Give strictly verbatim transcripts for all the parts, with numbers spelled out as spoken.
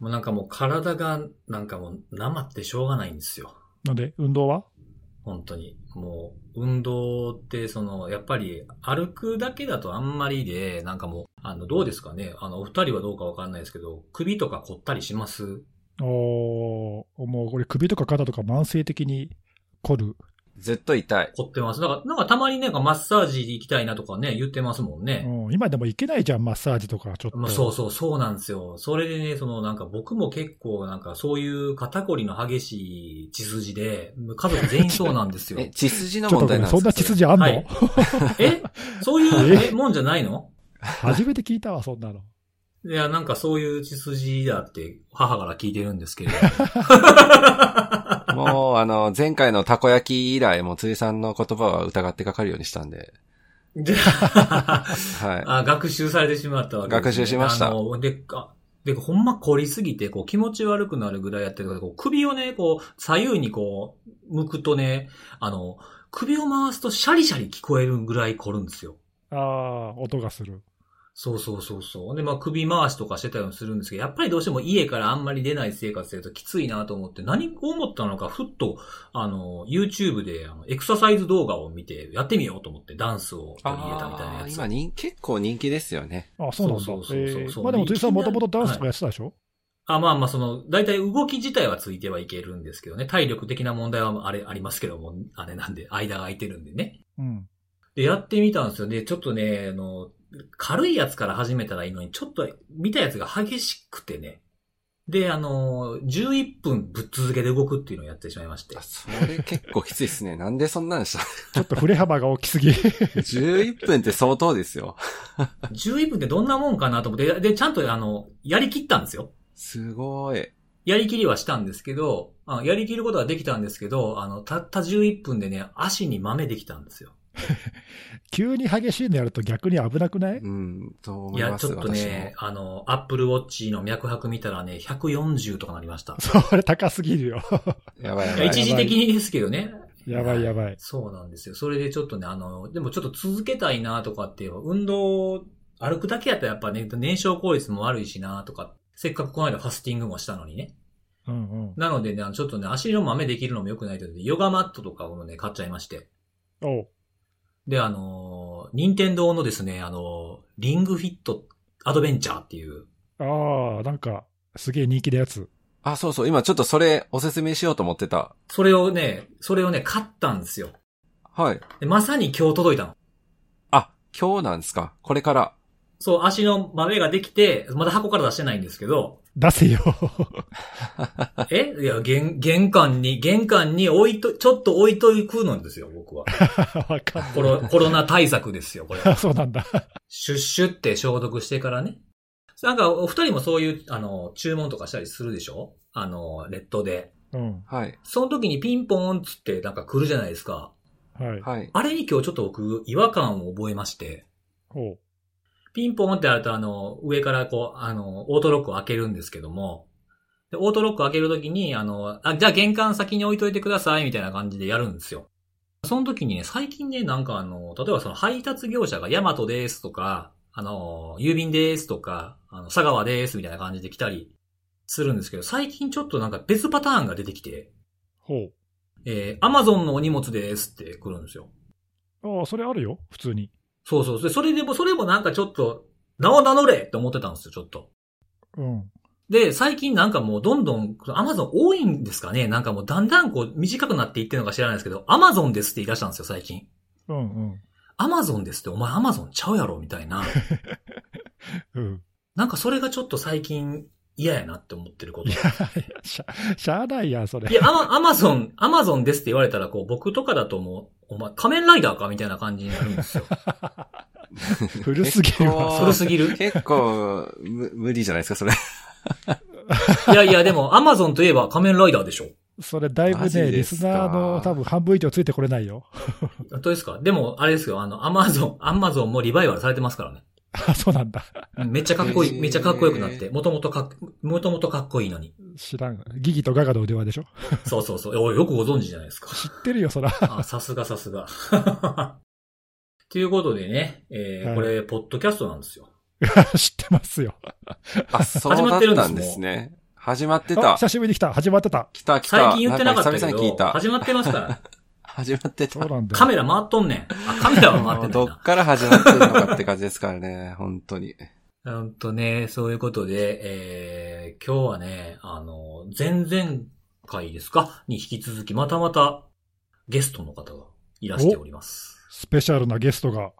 もうなんかもう体がなんかもう生ってしょうがないんですよ。なんで運動は？本当にもう運動ってそのやっぱり歩くだけだとあんまりで、なんかもうあのどうですかね、あのお二人はどうかわかんないですけど、首とか凝ったりします？おお、もうこれ首とか肩とか慢性的に凝る。ずっと痛い。凝ってます。だからなんかたまになんかマッサージ行きたいなとかね言ってますもんね。うん、今でも行けないじゃんマッサージとかちょっと。まあ、そうそうそうなんですよ。それでねそのなんか僕も結構なんかそういう肩こりの激しい血筋で家族全員そうなんですよ。え、血筋の問題なんですか？そんな血筋あんの？はい、え、そういうえもんじゃないの？初めて聞いたわそんなの。いやなんかそういう血筋だって母から聞いてるんですけど。もうあの前回のたこ焼き以来もう辻さんの言葉は疑ってかかるようにしたんで。で、はい。あ、学習されてしまったわけですね。学習しました。あのであでほんま凝りすぎてこう気持ち悪くなるぐらいやってるからこう首をねこう左右にこう向くとねあの首を回すとシャリシャリ聞こえるぐらい凝るんですよ。ああ音がする。そうそうそうそう。で、まあ、首回しとかしてたりもするんですけど、やっぱりどうしても家からあんまり出ない生活するときついなと思って、何を思ったのか、ふっと、あの、YouTube で、あの、エクササイズ動画を見て、やってみようと思って、ダンスを取り入れたみたいなやつ。あ、今、結構人気ですよね。あ、そうなんだ。そうそうそうそう。まあでも、辻さんもともとダンスとかやってたでしょ？はい、あ、まあまあ、その、だいたい動き自体はついてはいけるんですけどね。体力的な問題はあれ、ありますけども、あれなんで、間が空いてるんでね。うん。で、やってみたんですよ。で、ちょっとね、あの、軽いやつから始めたらいいのに、ちょっと見たやつが激しくてね。で、あの、じゅういっぷんぶっ続けで動くっていうのをやってしまいまして。あ、それ結構きついですね。なんでそんなんしたちょっと振れ幅が大きすぎ。じゅういっぷんって相当ですよ。じゅういっぷんってどんなもんかなと思って、で、ちゃんとあの、やりきったんですよ。すごい。やりきりはしたんですけど、あやりきることはできたんですけど、あの、たったじゅういっぷんでね、足に豆できたんですよ。急に激しいのやると逆に危なくない？うん、と思います。いや、ちょっとね、あの、Apple Watch の脈拍見たらね、ひゃくよんじゅうとかなりました。それ高すぎるよ。やばいやばい。一時的にですけどね。やばいやばい、はい。そうなんですよ。それでちょっとね、あの、でもちょっと続けたいなとかっていう、運動、歩くだけやったらやっぱね、燃焼効率も悪いしなとか、せっかくこの間ファスティングもしたのにね。うんうん。なのでね、ちょっとね、足の豆できるのも良くないというので、ヨガマットとかをね、買っちゃいまして。おう。で、あの、任天堂のですね、あの、リングフィットアドベンチャーっていう。ああ、なんか、すげえ人気のやつ。あ、そうそう、今ちょっとそれお説明しようと思ってた。それをね、それをね、買ったんですよ。はい。で、まさに今日届いたの。あ、今日なんですか？これから。そう、足の豆ができて、まだ箱から出してないんですけど。出せよ。え？いや、玄、玄関に、玄関に置いと、ちょっと置いといくのですよ、僕は。わかんない。コロ、コロナ対策ですよ、これ。そうなんだ。シュッシュって消毒してからね。なんか、お二人もそういう、あの、注文とかしたりするでしょ？あの、ネットで。うん。はい。その時にピンポーンつってなんか来るじゃないですか。はい。はい。あれに今日ちょっと僕、違和感を覚えまして。ほう。ピンポンってやると、あの、上からこう、あの、オートロックを開けるんですけども、でオートロックを開けるときに、あのあ、じゃあ玄関先に置いといてください、みたいな感じでやるんですよ。その時にね、最近ね、なんかあの、例えばその配達業者がヤマトですとか、あの、郵便ですとか、あの佐川です、みたいな感じで来たりするんですけど、最近ちょっとなんか別パターンが出てきて、ほう。えー、Amazon のお荷物ですって来るんですよ。ああ、それあるよ、普通に。そうそう。それでも、それもなんかちょっと、名を名乗れって思ってたんですよ、ちょっと。うん。で、最近なんかもうどんどん、アマゾン多いんですかね？なんかもうだんだんこう短くなっていってるのか知らないですけど、アマゾンですって言い出したんですよ、最近。うんうん。アマゾンですって、お前アマゾンちゃうやろみたいな。うん。なんかそれがちょっと最近嫌やなって思ってること。いや、しゃ、しゃあないや、それ。いや、アマゾン、アマゾンですって言われたら、こう僕とかだと思う。お前、仮面ライダーかみたいな感じになるんですよ。古すぎるわ。古すぎる。結構、む、無理じゃないですか、それ。いやいや、でも、アマゾンといえば仮面ライダーでしょ。それ、だいぶね、リスナーの多分半分以上ついてこれないよ。本当ですか？でも、あれですよ、あの、アマゾン、アマゾンもリバイバルされてますからね。あ、そうなんだ。めっちゃかっこいい、めっちゃかっこよくなって、もともとかっ、もともとかっこいいのに。知らん。ギギとガガの腕輪でしょ？そうそうそう。おい、よくご存知じゃないですか。知ってるよ、そら。あ、さすがさすが。ということでね、えーはい、これ、ポッドキャストなんですよ。知ってますよ。あ、そうだったんですね。始まってるんですね。始まってた。久しぶりに来た。始まってた。来た来た。最近言ってなかったけど、久々に聞いた。始まってますから。始まってた。そうなんだ。カメラ回っとんねん。あ、カメラは回ってない。どっから始まってるのかって感じですからね。本当に。うんとね、そういうことで、えー、今日はね、あの、前々回ですかに引き続き、またまたゲストの方がいらしております。スペシャルなゲストが。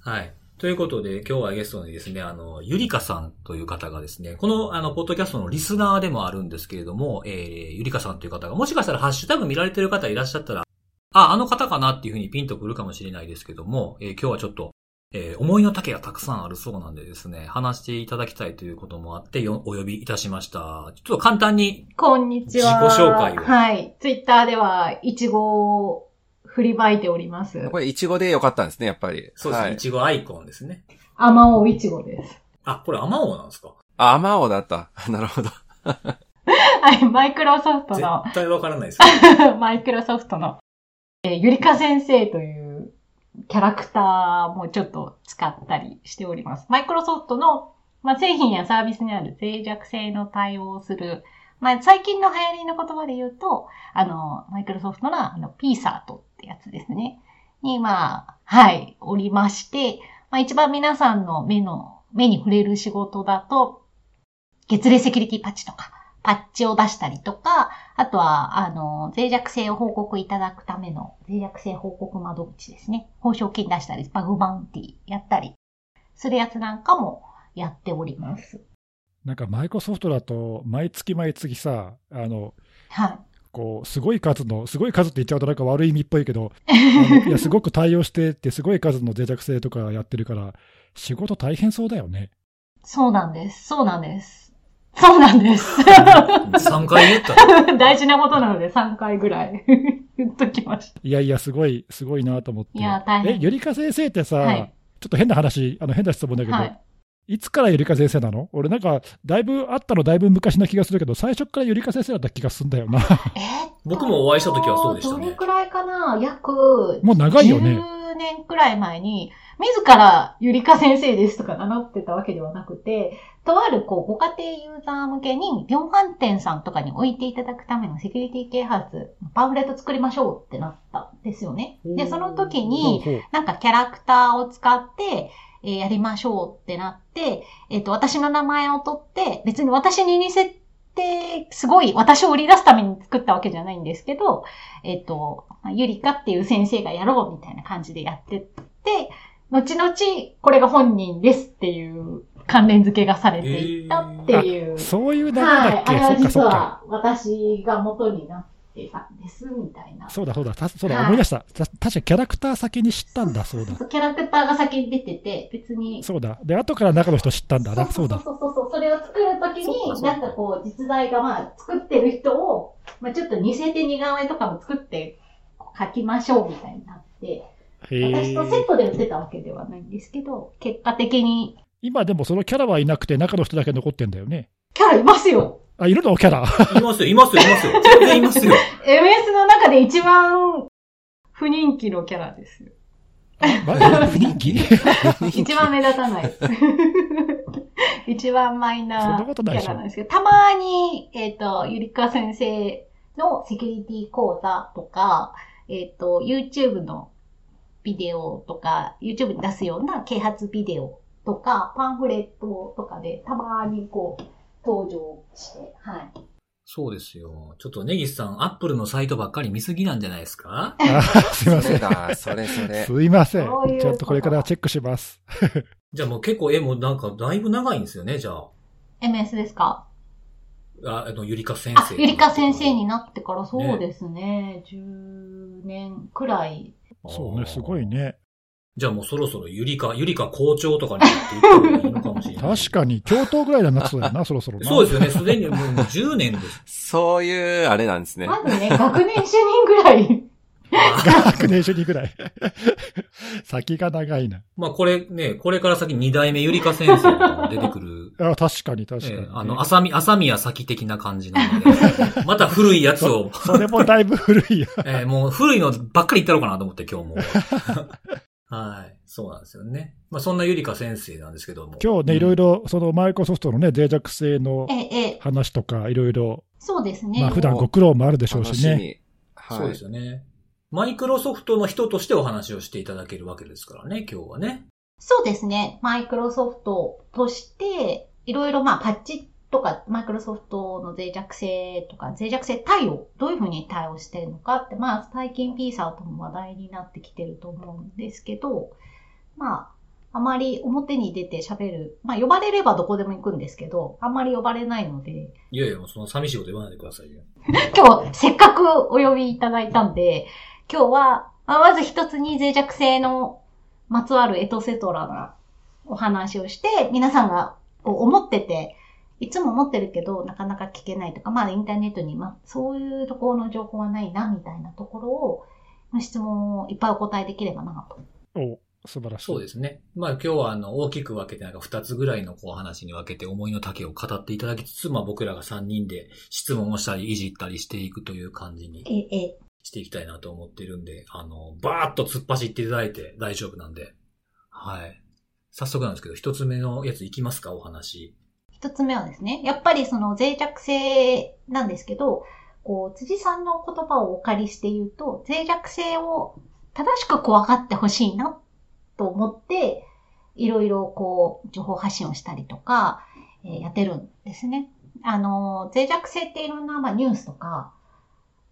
はい。ということで、今日はゲストにですね、あの、ゆりかさんという方がですね、この、あの、ポッドキャストのリスナーでもあるんですけれども、えー、ゆりかさんという方が、もしかしたらハッシュタグ見られてる方いらっしゃったら、あ、あの方かなっていうふうにピンとくるかもしれないですけども、えー、今日はちょっと、えー、思いの丈がたくさんあるそうなんでですね、話していただきたいということもあって、よお呼びいたしました。ちょっと簡単に。こんにちは。自己紹介を。はい。ツイッターでは、いちご振りまいております。これ、イチゴでよかったんですね、やっぱり。そうですね、イチゴアイコンですね。アマオイチゴです。あ、これアマオなんですか？あ、アマオだった。なるほど。はい、マイクロソフトの。絶対わからないですね。マイクロソフトの、えー、ゆりか先生というキャラクターもちょっと使ったりしております。マイクロソフトの、まあ、製品やサービスにある脆弱性の対応をする、まあ、最近の流行りの言葉で言うと、あの、マイクロソフトのあの、ピーサーと、ってやつですね。に、まあ、はい、おりまして、まあ一番皆さんの目の、目に触れる仕事だと、月例セキュリティパッチとか、パッチを出したりとか、あとは、あの、脆弱性を報告いただくための、脆弱性報告窓口ですね。報奨金出したり、バグバウンティやったり、するやつなんかもやっております。なんかマイクロソフトだと、毎月毎月さ、あの、はい。こうすごい数の、すごい数って言っちゃうとなんか悪い意味っぽいけど、いやすごく対応してって、すごい数の脆弱性とかやってるから、仕事大変そうだよね。そうなんです、そうなんです、そうなんです。さんかい言った大事なことなので、さんかいぐらい言っときました。いやいや、すごい、すごいなと思って。いや、大変。え、ゆりか先生ってさ、はい、ちょっと変な話、あの変な質問だけど、はい、いつからゆりか先生なの？俺なんか、だいぶあったのだいぶ昔な気がするけど、最初からゆりか先生だった気がするんだよな。え僕もお会いした時はそうでしたね。どれくらいかな？約、もう長いよね。じゅうねんくらい前に、自らゆりか先生ですとか名乗ってたわけではなくて、とあるこう、ご家庭ユーザー向けに、量販店さんとかに置いていただくためのセキュリティ啓発、パンフレット作りましょうってなったんですよね。で、その時に、なんかキャラクターを使って、え、やりましょうってなって、えっと、私の名前を取って、別に私に似せて、すごい私を売り出すために作ったわけじゃないんですけど、えっと、ゆりかっていう先生がやろうみたいな感じでやってって、後々、これが本人ですっていう関連付けがされていったっていう。えー、そういう流れだっけ、はい、あれは実は私が元になって、ですみたいな。そうだそうだ、たそうだ、はい、思い出した。た確かキャラクター先に知ったんだ、そうだ。そうそうそう、キャラクターが先に出てて、別に。そうだ。で、後から中の人知ったんだな、そうだ。そうそうそう、それを作るときに、なんかこう、実在がまあ、作ってる人を、まあちょっと似せて似顔絵とかも作って、書きましょうみたいになって、私とセットで売ってたわけではないんですけど、結果的に。今でもそのキャラはいなくて、中の人だけ残ってんだよね。キャラいますよ。あ、いるのキャラ。いますよ、いますよ、いますよ。全然いますよ。エムエス の中で一番不人気のキャラですよ。不人気一番目立たない。一番マイナーキャラなんですけど、たまに、えっと、ゆりか先生のセキュリティ講座とか、えっと、YouTube のビデオとか、YouTube に出すような啓発ビデオとか、パンフレットとかで、たまにこう、登場して、はい。そうですよ。ちょっと根岸さん、アップルのサイトばっかり見すぎなんじゃないですか？すいません。それそれ。すいません。ちょっとこれからチェックします。じゃあもう結構絵もなんかだいぶ長いんですよね、じゃあ。エムエス ですか？あ、あの、ゆりか先生。ゆりか先生になってからそうですね。ね、じゅうねんくらい。そうね、すごいね。じゃあもうそろそろゆりか、ゆりか校長とかになっていくのがいいのかもしれない。確かに、教頭ぐらいだな、そうだな、そろそろな。そうですよね、すでにもうじゅうねんです。そういう、あれなんですね。まずね、学年主任ぐらい。学年主任ぐらい。先が長いな。まあこれね、これから先に代目ゆりか先生が出てくる。あ、確かに確かに、ね。あの、浅見、浅見や先的な感じなので、また古いやつを。それもだいぶ古いよ。えー、もう古いのばっかり言ったろうかなと思って今日も。はい。そうなんですよね。まあ、そんなゆりか先生なんですけども。今日ね、いろいろ、そのマイクロソフトのね、脆弱性の話とか、いろいろ。そうですね。まあ、普段ご苦労もあるでしょうしね。はい。そうですよね。マイクロソフトの人としてお話をしていただけるわけですからね、今日はね。そうですね。マイクロソフトとして、いろいろまあ、パッチとか、マイクロソフトの脆弱性とか、脆弱性対応、どういうふうに対応してるのかって、まあ、最近ピーサーとも話題になってきてると思うんですけど、まあ、あまり表に出て喋る、まあ、呼ばれればどこでも行くんですけど、あんまり呼ばれないので。いやいや、もうその寂しいこと言わないでくださいよ。今日、せっかくお呼びいただいたんで、今日は、まあ、まず一つに脆弱性のまつわるエトセトラなお話をして、皆さんが思ってて、いつも思ってるけど、なかなか聞けないとか、まあインターネットに、まあそういうところの情報はないな、みたいなところを、質問をいっぱいお答えできればな、と。お、素晴らしい。そうですね。まあ今日はあの、大きく分けてなんかふたつぐらいのこう話に分けて思いの丈を語っていただきつつ、まあ僕らがさんにんで質問をしたり、いじったりしていくという感じに。ええ。していきたいなと思っているんで、あの、バーッと突っ走っていただいて大丈夫なんで。はい。早速なんですけど、一つ目のやついきますか、お話。一つ目はですね、やっぱりその脆弱性なんですけど、こう、辻さんの言葉をお借りして言うと、脆弱性を正しくこう分かってほしいなと思って、いろいろこう、情報発信をしたりとか、えー、やってるんですね。あの、脆弱性っていろんな、まあ、ニュースとか、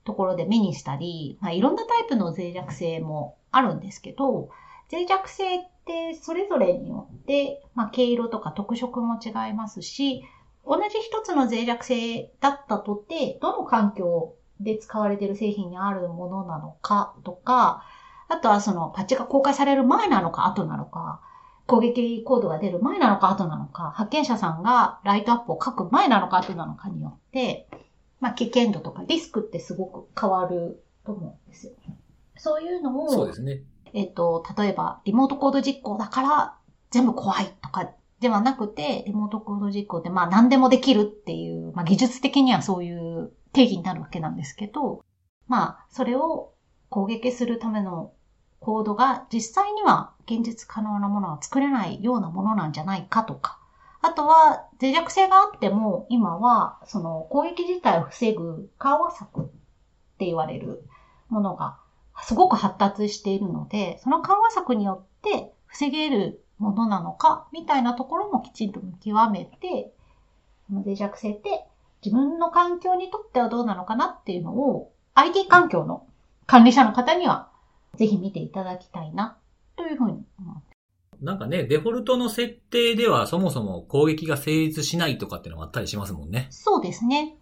ところで目にしたり、まあ、いろんなタイプの脆弱性もあるんですけど、脆弱性ってそれぞれによって、まあ、毛色とか特色も違いますし、同じ一つの脆弱性だったとて、どの環境で使われている製品にあるものなのかとか、あとはそのパッチが公開される前なのか後なのか、攻撃コードが出る前なのか後なのか、発見者さんがライトアップを書く前なのか後なのかによって、まあ、危険度とかリスクってすごく変わると思うんですよ。そういうのを、そうですね。えっと、例えば、リモートコード実行だから全部怖いとかではなくて、リモートコード実行ってまあ何でもできるっていう、まあ技術的にはそういう定義になるわけなんですけど、まあ、それを攻撃するためのコードが実際には現実可能なものは作れないようなものなんじゃないかとか、あとは、脆弱性があっても、今は、その、攻撃自体を防ぐ緩和策って言われるものが、すごく発達しているので、その緩和策によって防げるものなのか、みたいなところもきちんと見極めて、その脆弱性って自分の環境にとってはどうなのかなっていうのを、アイティー 環境の管理者の方には、ぜひ見ていただきたいな、というふうに思ってます。なんかね、デフォルトの設定ではそもそも攻撃が成立しないとかってのもあったりしますもんね。そうですね。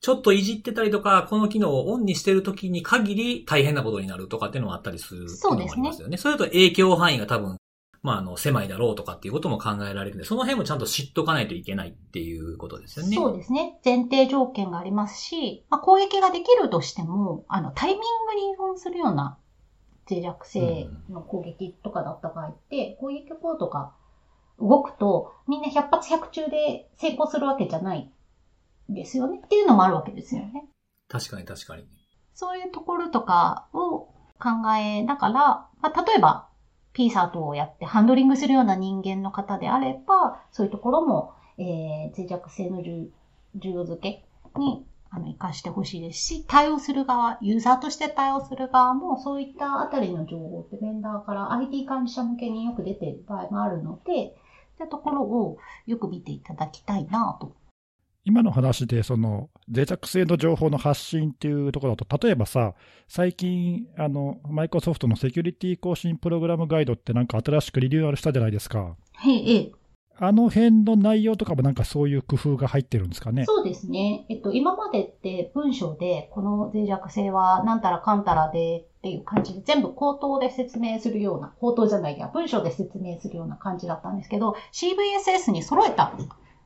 ちょっといじってたりとか、この機能をオンにしてるときに限り大変なことになるとかってのもあったりするっていうのもありますよね。そうですね。それと影響範囲が多分、まあ、あの、狭いだろうとかっていうことも考えられるんで、その辺もちゃんと知っとかないといけないっていうことですよね。そうですね。前提条件がありますし、まあ、攻撃ができるとしても、あの、タイミングに依存するような脆弱性の攻撃とかだった場合って、うん、攻撃コードが動くとみんなひゃく発ひゃく中で成功するわけじゃないですよねっていうのもあるわけですよね。確かに確かに。そういうところとかを考えながら、まあ、例えばピーサートをやってハンドリングするような人間の方であれば、そういうところも、えー、脆弱性の重要づけにあの、活かしてほしいですし、対応する側、ユーザーとして対応する側も、そういったあたりの情報って、ベンダーから アイティー 管理者向けによく出ている場合もあるので、そういうところをよく見ていただきたいなと。今の話で、その、脆弱性の情報の発信っていうところだと、例えばさ、最近、あの、マイクロソフトのセキュリティ更新プログラムガイドってなんか新しくリニューアルしたじゃないですか。はい、ええ。あの辺の内容とかもなんかそういう工夫が入ってるんですかね。そうですね。えっと、今までって文章で、この脆弱性はなんたらかんたらでっていう感じで、全部口頭で説明するような、口頭じゃないや、文章で説明するような感じだったんですけど、シーブイエスエス に揃えたん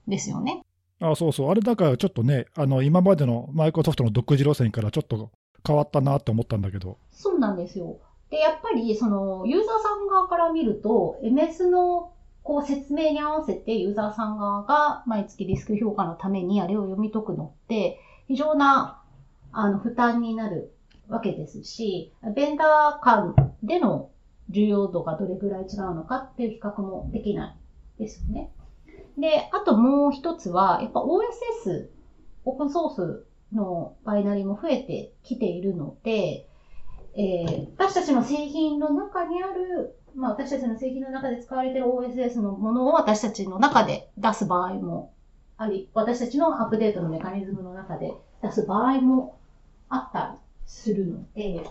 ですよね。ああ、そうそう。あれだからちょっとね、あの、今までのマイクロソフトの独自路線からちょっと変わったなって思ったんだけど。そうなんですよ。で、やっぱり、その、ユーザーさん側から見ると、エムエス のこう説明に合わせてユーザーさん側が毎月リスク評価のためにあれを読み解くのって非常なあの負担になるわけですし、ベンダー間での重要度がどれぐらい違うのかっていう比較もできないですよね。で、あともう一つは、やっぱ オーエスエス、オープンソースのバイナリも増えてきているので、えー、私たちの製品の中にある、まあ私たちの製品の中で使われている オーエスエス のものを私たちの中で出す場合もあり、私たちのアップデートのメカニズムの中で出す場合もあったりするので、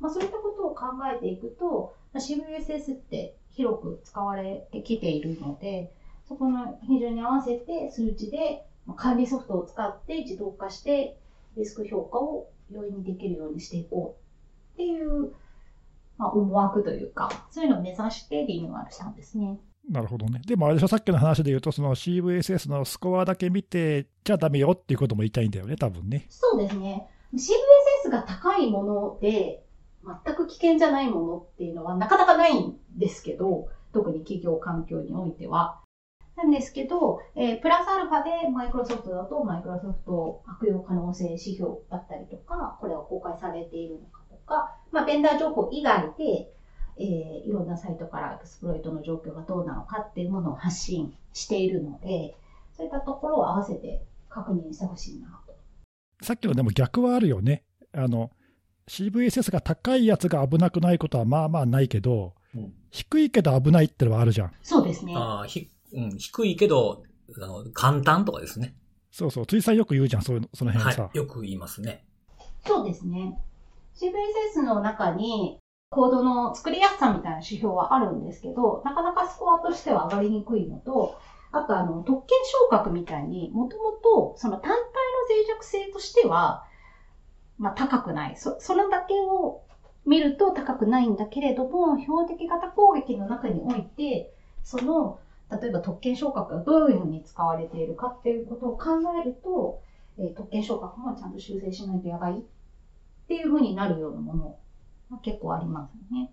まあそういったことを考えていくと、シーブイエスエス って広く使われてきているので、そこの比重に合わせて数値で管理ソフトを使って自動化してリスク評価を容易にできるようにしていこうっていう、まあ、思惑というか、そういうのを目指してリニューアルしたんですね。なるほどね。でもあれでしょ、さっきの話で言うと、その シーブイエスエス のスコアだけ見てちゃダメよっていうことも言いたいんだよね、多分ね。そうですね。シーブイエスエス が高いもので、全く危険じゃないものっていうのはなかなかないんですけど、特に企業環境においては。なんですけど、えー、プラスアルファでマイクロソフトだとマイクロソフト悪用可能性指標だったりとか、これは公開されているのかとか、まあ、ベンダー情報以外で、えー、いろんなサイトからエクスプロイトの状況がどうなのかっていうものを発信しているので、そういったところを合わせて確認してほしいなと。さっきのでも逆はあるよね。あのシーブイエスエス が高いやつが危なくないことはまあまあないけど、うん、低いけど危ないってのはあるじゃん。そうですね。あ、ひ、うん、低いけどあの簡単とかですね。そうそう、ついさんよく言うじゃん、そういうその辺さ、はい。よく言いますね。そうですね。シーブイエスエス の中にコードの作りやすさみたいな指標はあるんですけど、なかなかスコアとしては上がりにくいのと、あとあの特権昇格みたいに、もともとその単体の脆弱性としては、まあ、高くない。そ、それだけを見ると高くないんだけれども、標的型攻撃の中において、その、例えば特権昇格がどういうふうに使われているかっていうことを考えると、えー、特権昇格もちゃんと修正しないとやばいっていうふうになるようなものが結構ありますよね。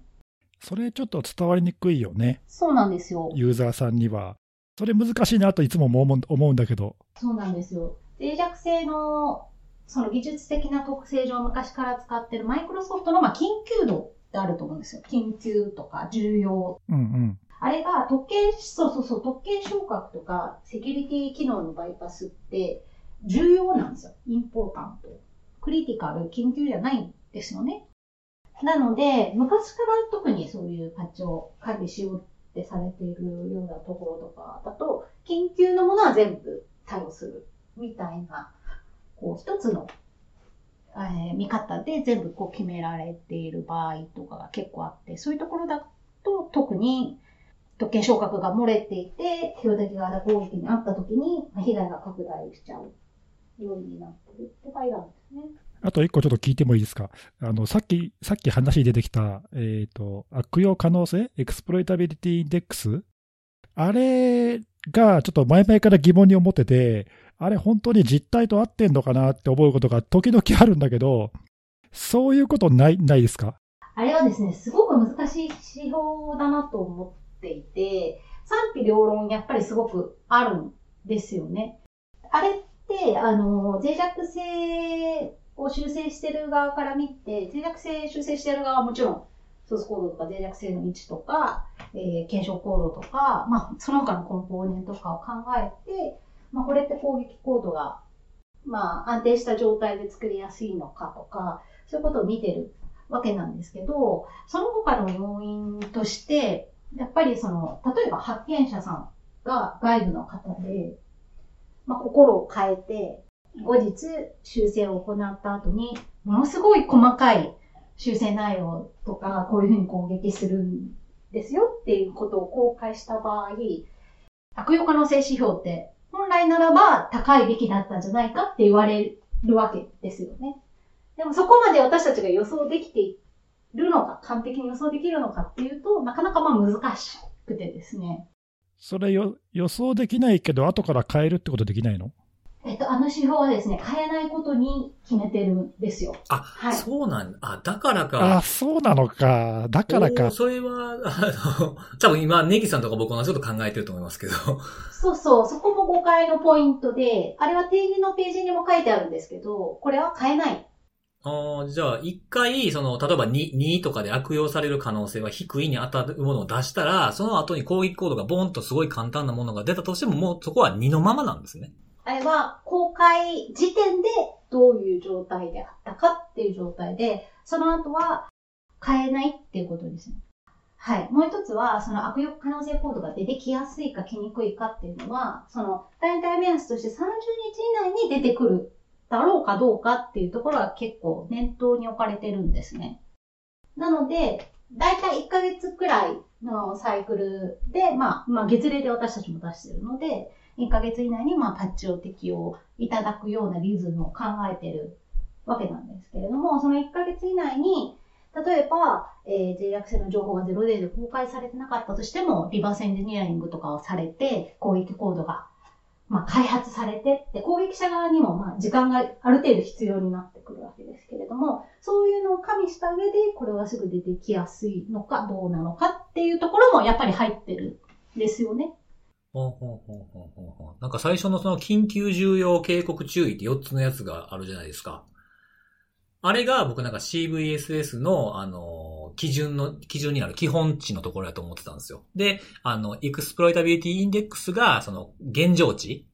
それちょっと伝わりにくいよね。そうなんですよ。ユーザーさんには。それ難しいなといつも思うんだけど。そうなんですよ。脆弱性のその技術的な特性上昔から使っているマイクロソフトのまあ緊急度ってあると思うんですよ。緊急とか重要。うんうん、あれが特権、そうそうそう、特権昇格とかセキュリティ機能のバイパスって重要なんですよ。インポータント。クリティカル、緊急じゃないんですよね。なので、昔から特にそういうパッチを管理しようってされているようなところとかだと、緊急のものは全部対応するみたいな。こう一つの、えー、見方で全部こう決められている場合とかが結構あって、そういうところだと特に特権昇格が漏れていて、標的型攻撃にあった時に被害が拡大しちゃうようになっているって場合なんですね。あと一個ちょっと聞いてもいいですか。あの、さっき、さっき話に出てきた、えっと、悪用可能性、エクスプロイタビリティインデックス。あれがちょっと前々から疑問に思ってて、あれ本当に実態と合ってんのかなって思うことが時々あるんだけど、そういうことない、ないですか？あれはですね、すごく難しい指標だなと思っていて、賛否両論やっぱりすごくあるんですよね。あれって、あの、脆弱性を修正してる側から見て、脆弱性修正してる側はもちろん、ソースコードとか脆弱性の位置とか、えー、検証コードとか、まあ、その他のコンポーネントとかを考えて、まあ、これって攻撃コードが、まあ、安定した状態で作りやすいのかとか、そういうことを見てるわけなんですけど、その他の要因として、やっぱりその、例えば発見者さんが外部の方で、まあ、心を変えて、後日修正を行った後に、ものすごい細かい修正内容とか、こういうふうに攻撃するんですよっていうことを公開した場合、悪用可能性指標って、本来ならば高いべきだったんじゃないかって言われるわけですよね。でもそこまで私たちが予想できているのか、完璧に予想できるのかっていうと、なかなかまあ難しくてですね。それよ予想できないけど、後から変えるってことできないの？えっと、あの指標はですね、変えないことに決めてるんですよ。あ、はい、そうなんだ。あ、だからか。あ、そうなのか。だからか。それは、あの、多分今、ネギさんとか僕同じこと考えてると思いますけど。そうそう、そこも誤解のポイントで、あれは定義のページにも書いてあるんですけど、これは変えない。ああ、じゃあ、一回、その、例えば に, にとかで悪用される可能性は低いに当たるものを出したら、その後に攻撃コードがボンとすごい簡単なものが出たとしても、もうそこはにのままなんですね。あれは、公開時点でどういう状態であったかっていう状態で、その後は変えないっていうことですね。はい。もう一つは、その悪用可能性コードが出てきやすいか来にくいかっていうのは、その、大体目安としてさんじゅうにち以内に出てくる。だろうかどうかっていうところは結構念頭に置かれてるんですね。なので、だいたいいっかげつくらいのサイクルで、まあ、まあ、月例で私たちも出してるので、いっかげつ以内にまあパッチを適用いただくようなリズムを考えてるわけなんですけれども、そのいっかげつ以内に、例えば、えー、脆弱性の情報が ゼロデイ で公開されてなかったとしても、リバースエンジニアリングとかをされて、攻撃コードがまあ、開発されてって、攻撃者側にもまあ時間がある程度必要になってくるわけですけれども、そういうのを加味した上で、これはすぐ出てきやすいのかどうなのかっていうところもやっぱり入ってるんですよね。ほうほうほうほうほう。なんか最初のその緊急重要警告注意ってよっつのやつがあるじゃないですか。あれが僕なんか シーブイエスエス のあの、基準の、基準にある基本値のところだと思ってたんですよ。で、あの、エクスプロイタビリティインデックスがその現状値、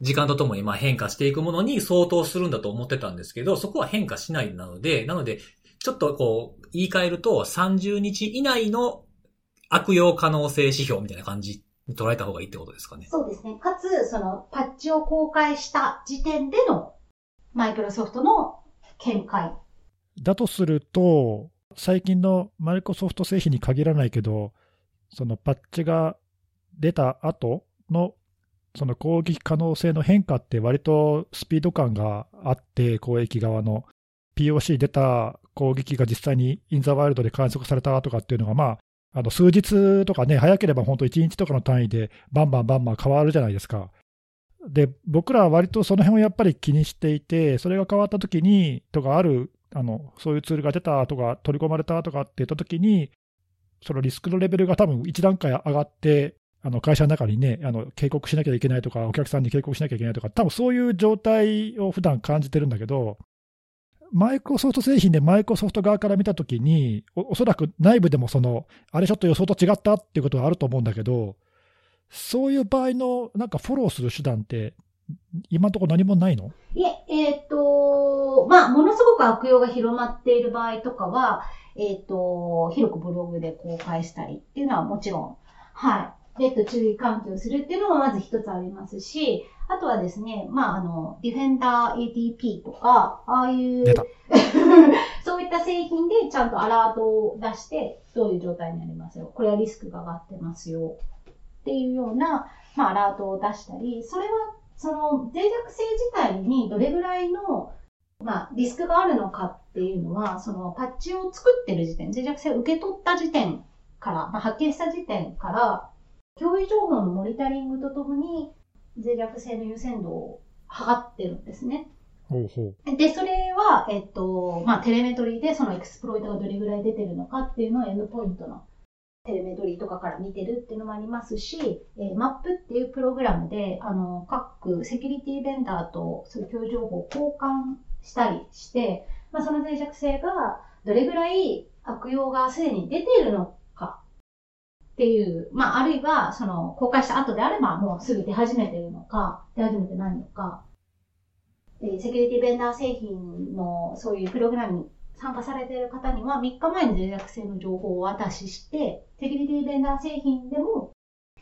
時間とともにまあ変化していくものに相当するんだと思ってたんですけど、そこは変化しないなので、なので、ちょっとこう、言い換えるとさんじゅうにち以内の悪用可能性指標みたいな感じに捉えた方がいいってことですかね。そうですね。かつ、その、パッチを公開した時点での、マイクロソフトの見解。だとすると、最近のマイクロソフト製品に限らないけど、そのパッチが出た後の、その攻撃可能性の変化って割とスピード感があって、攻撃側の ピーオーシー 出た攻撃が実際にインザワイルドで観測されたとかっていうのが、まあ、あの数日とかね、早ければ本当いちにちとかの単位でバンバンバンバン変わるじゃないですか。で、僕らは割とその辺をやっぱり気にしていて、それが変わった時にとかある、あの、そういうツールが出たとか取り込まれたとかって言った時に、そのリスクのレベルが多分一段階上がって、あの会社の中にね、あの警告しなきゃいけないとか、お客さんに警告しなきゃいけないとか、多分そういう状態を普段感じてるんだけど、マイクロソフト製品でマイクロソフト側から見たときにお、おそらく内部でもその、あれちょっと予想と違ったっていうことはあると思うんだけど、そういう場合のなんかフォローする手段って、今のところ何もないの？いえ、えーと、まあ、ものすごく悪用が広まっている場合とかは、えーと、広くブログで公開したりっていうのはもちろん、はい。別途注意喚起をするっていうのもまず一つありますし、あとはですね、まあ、あの、ディフェンダー エーティーピー とか、ああいう、出たそういった製品でちゃんとアラートを出して、どういう状態になりますよ。これはリスクが上がってますよ。っていうような、まあ、アラートを出したり、それは、その、脆弱性自体にどれぐらいの、まあ、リスクがあるのかっていうのは、その、パッチを作ってる時点、脆弱性を受け取った時点から、まあ、発見した時点から、脅威情報のモニタリングとともに脆弱性の優先度を測ってるんですね。ほうほう。で、それは、えっと、まあ、テレメトリーでそのエクスプロイトがどれぐらい出てるのかっていうのをエンドポイントのテレメトリーとかから見てるっていうのもありますし、えー、マップっていうプログラムで、あの、各セキュリティベンダーとそういう脅威情報を交換したりして、まあ、その脆弱性がどれぐらい悪用がすでに出ているのか、っていう、まあ、あるいは、その、公開した後であれば、もうすぐ出始めてるのか、出始めてないのか、でセキュリティベンダー製品の、そういうプログラムに参加されている方には、みっかまえに脆弱性の情報をお渡しして、セキュリティベンダー製品でも、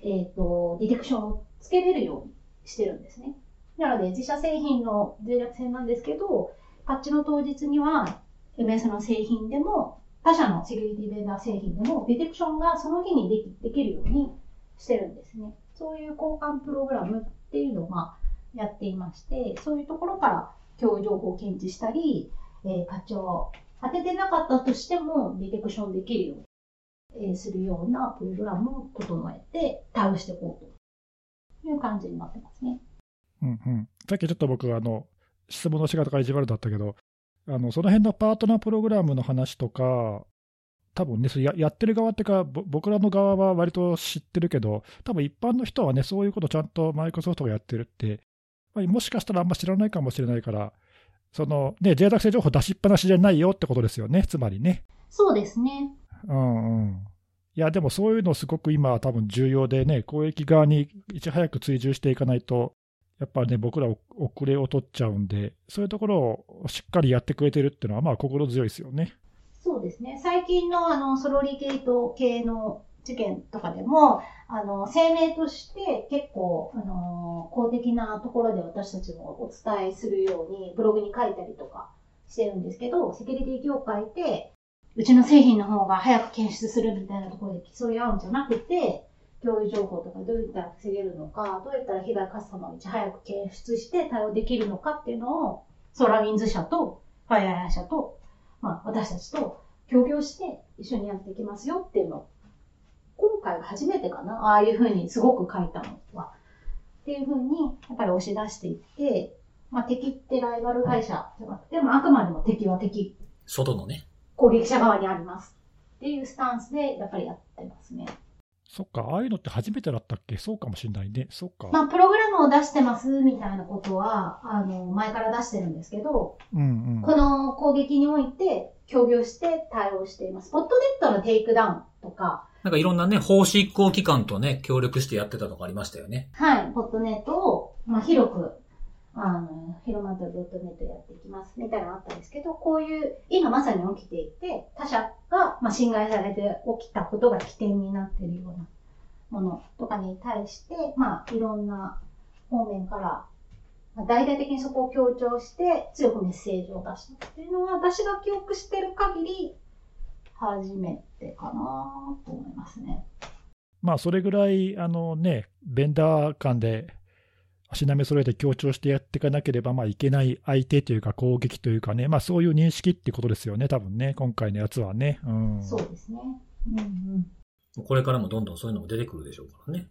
えっと、ディテクションをつけれるようにしてるんですね。なので、自社製品の脆弱性なんですけど、パッチの当日には、エムエス の製品でも、他社のセキュリティベンダー製品でもディテクションがその日にで き, できるようにしてるんですね。そういう交換プログラムっていうのをやっていまして、そういうところから脅威情報を検知したり、えー、パッチを当ててなかったとしてもディテクションできるように、えー、するようなプログラムを整えて対応していこうという感じになってますね。うんうん。さっきちょっと僕あの質問の仕方が意地悪だったけど、あのその辺のパートナープログラムの話とか、多分ね、それ や, やってる側っていうか、僕らの側は割と知ってるけど、多分一般の人はね、そういうことちゃんとマイクロソフトがやってるって、まあ、もしかしたらあんま知らないかもしれないから、そのね、脆弱性情報出しっぱなしじゃないよってことですよね、つまりね。そうですね。うんうん。いや、でもそういうのすごく今多分重要でね、公益側にいち早く追従していかないと、やっぱね、僕ら遅れを取っちゃうんで、そういうところをしっかりやってくれてるっていうのは、まあ心強いですよね。そうですね。最近のあの、ソロリゲート系の事件とかでも、あの、声明として結構、あの、公的なところで私たちもお伝えするように、ブログに書いたりとかしてるんですけど、セキュリティ業界で、うちの製品の方が早く検出するみたいなところで競い合うんじゃなくて、共有情報とかどうやったら防げるのか、どうやったら被害カスタマーをいち早く検出して対応できるのかっていうのを、ソーラーウィンズ社と、ファイアー社と、まあ私たちと協業して一緒にやっていきますよっていうのを、今回が初めてかな、ああいうふうにすごく書いたのは。っていうふうに、やっぱり押し出していって、まあ敵ってライバル会社じゃなくて、でもあくまでも敵は敵。外のね。攻撃者側にありますっていうスタンスでやっぱりやってますね。そっか、ああいうのって初めてだったっけ？そうかもしれないね。そっか。まあプログラムを出してますみたいなことはあの前から出してるんですけど、うんうん、この攻撃において協業して対応しています。スポットネットのテイクダウンとか、なんかいろんなね法執行機関とね協力してやってたとかありましたよね。はい、スポットネットをまあ広く。あの、広まったドットネットやっていきますみたいなのあったんですけど、こういう、今まさに起きていて、他者が、まあ、侵害されて起きたことが起点になっているようなものとかに対して、まあ、いろんな方面から、まあ、大々的にそこを強調して、強くメッセージを出したっていうのは、私が記憶してる限り、初めてかなと思いますね。まあ、それぐらい、あのね、ベンダー間で、足並み揃えて強調してやっていかなければ、まあ、いけない相手というか攻撃というかね、まあ、そういう認識ってことですよね、多分ね、今回のやつはね。うん、そうですね、うんうん。これからもどんどんそういうのも出てくるでしょうからね。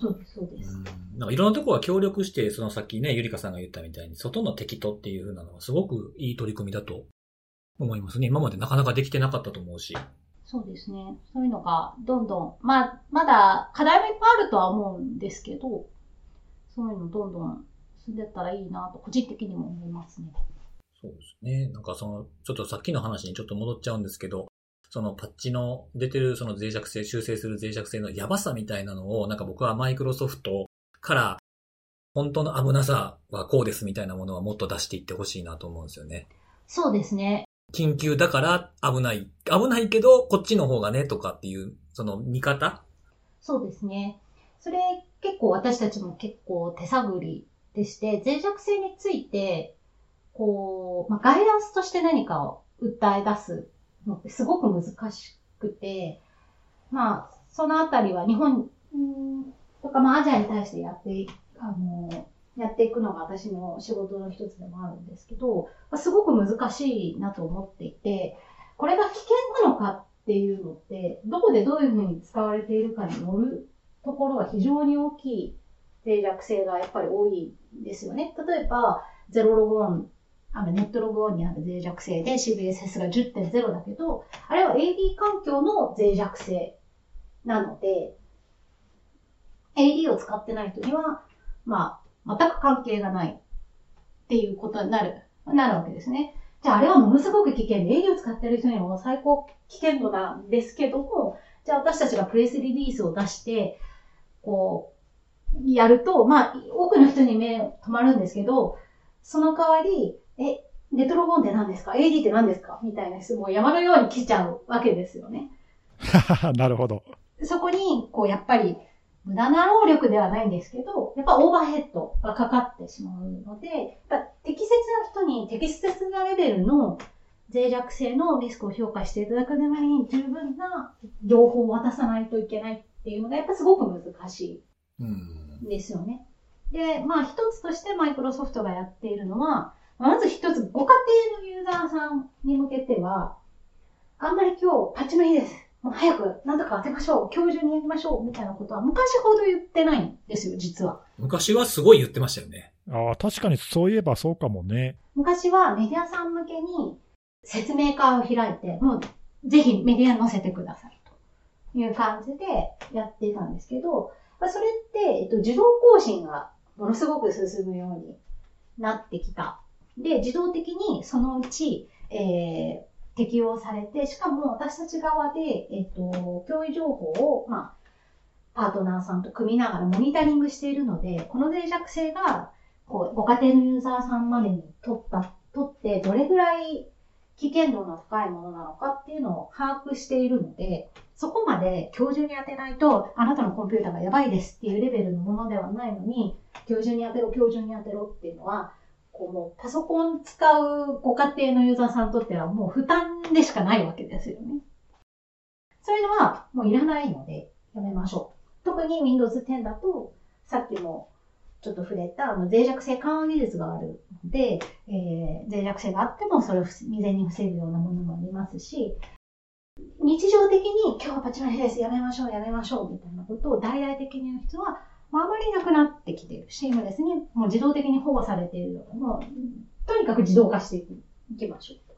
そうです、そうです。うん、なんかいろんなところが協力して、そのさっきね、ゆりかさんが言ったみたいに、外の敵とっていうふうなのは、すごくいい取り組みだと思いますね。今までなかなかできてなかったと思うし。そうですね。そういうのがどんどん、まあ、まだ課題もいっぱいあるとは思うんですけど、そういうのどんどん進んでったらいいなと個人的にも思いますね。そうですね。なんかそのちょっとさっきの話にちょっと戻っちゃうんですけど、そのパッチの出てるその脆弱性、修正する脆弱性のやばさみたいなのを、なんか僕はマイクロソフトから本当の危なさはこうですみたいなものはもっと出していってほしいなと思うんですよね。そうですね。緊急だから危ない、危ないけどこっちの方がねとかっていうその見方。そうですね。それ結構私たちも結構手探りでして、脆弱性について、こう、まあ、ガイダンスとして何かを訴え出すのってすごく難しくて、まあ、そのあたりは日本とか、まあ、アジアに対してやって、あの、やっていくのが私の仕事の一つでもあるんですけど、まあ、すごく難しいなと思っていて、これが危険なのかっていうのって、どこでどういうふうに使われているかによるところが非常に大きい脆弱性がやっぱり多いんですよね。例えば、ゼロログオン、あのネットログオンにある脆弱性で シービーエスエス が じゅってんゼロ だけど、あれは エーディー 環境の脆弱性なので、エーディー を使ってない人には、まあ、全く関係がないっていうことになる、なるわけですね。じゃあ、あれはものすごく危険で、エーディー を使ってる人にも最高危険度なんですけども、じゃあ私たちがプレスリリースを出して、こう、やると、まあ、多くの人に目を止まるんですけど、その代わり、え、ネットログオンって何ですか？ エーディー って何ですか？みたいな質問を山のように来ちゃうわけですよね。なるほど。そこに、こう、やっぱり、無駄な労力ではないんですけど、やっぱオーバーヘッドがかかってしまうので、やっぱ適切な人に適切なレベルの脆弱性のリスクを評価していただくために十分な情報を渡さないといけない。っていうのがやっぱすごく難しいんですよね。で、まあ一つとしてマイクロソフトがやっているのは、まず一つご家庭のユーザーさんに向けては、あんまり今日パッチの日です。もう早く何とか当てましょう。今日中にやりましょう。みたいなことは昔ほど言ってないんですよ、実は。昔はすごい言ってましたよね。ああ、確かにそういえばそうかもね。昔はメディアさん向けに説明会を開いて、もうぜひメディアに載せてください。いう感じでやってたんですけど、それって、えっと、自動更新がものすごく進むようになってきたで、自動的にそのうち、えー適用されて、しかも私たち側で、えーと、共有情報を、まあ、パートナーさんと組みながらモニタリングしているので、この脆弱性がこうご家庭のユーザーさんまでにとった、とってどれぐらい危険度の高いものなのかっていうのを把握しているので、そこまで今日中に当てないと、あなたのコンピューターがやばいですっていうレベルのものではないのに、今日中に当てろ、今日中に当てろっていうのは、もうパソコン使うご家庭のユーザーさんにとってはもう負担でしかないわけですよね。そういうのはもういらないのでやめましょう。特に ウィンドウズテン だとさっきもちょっと触れた脆弱性緩和技術があるので、えー、脆弱性があってもそれを未然に防ぐようなものもありますし、日常的に今日はパチの日です、やめましょうやめましょうみたいなことを大々的に言う人はまあ、あまりなくなってきている。シームレスにもう自動的に保護されているような、もうとにかく自動化していきましょ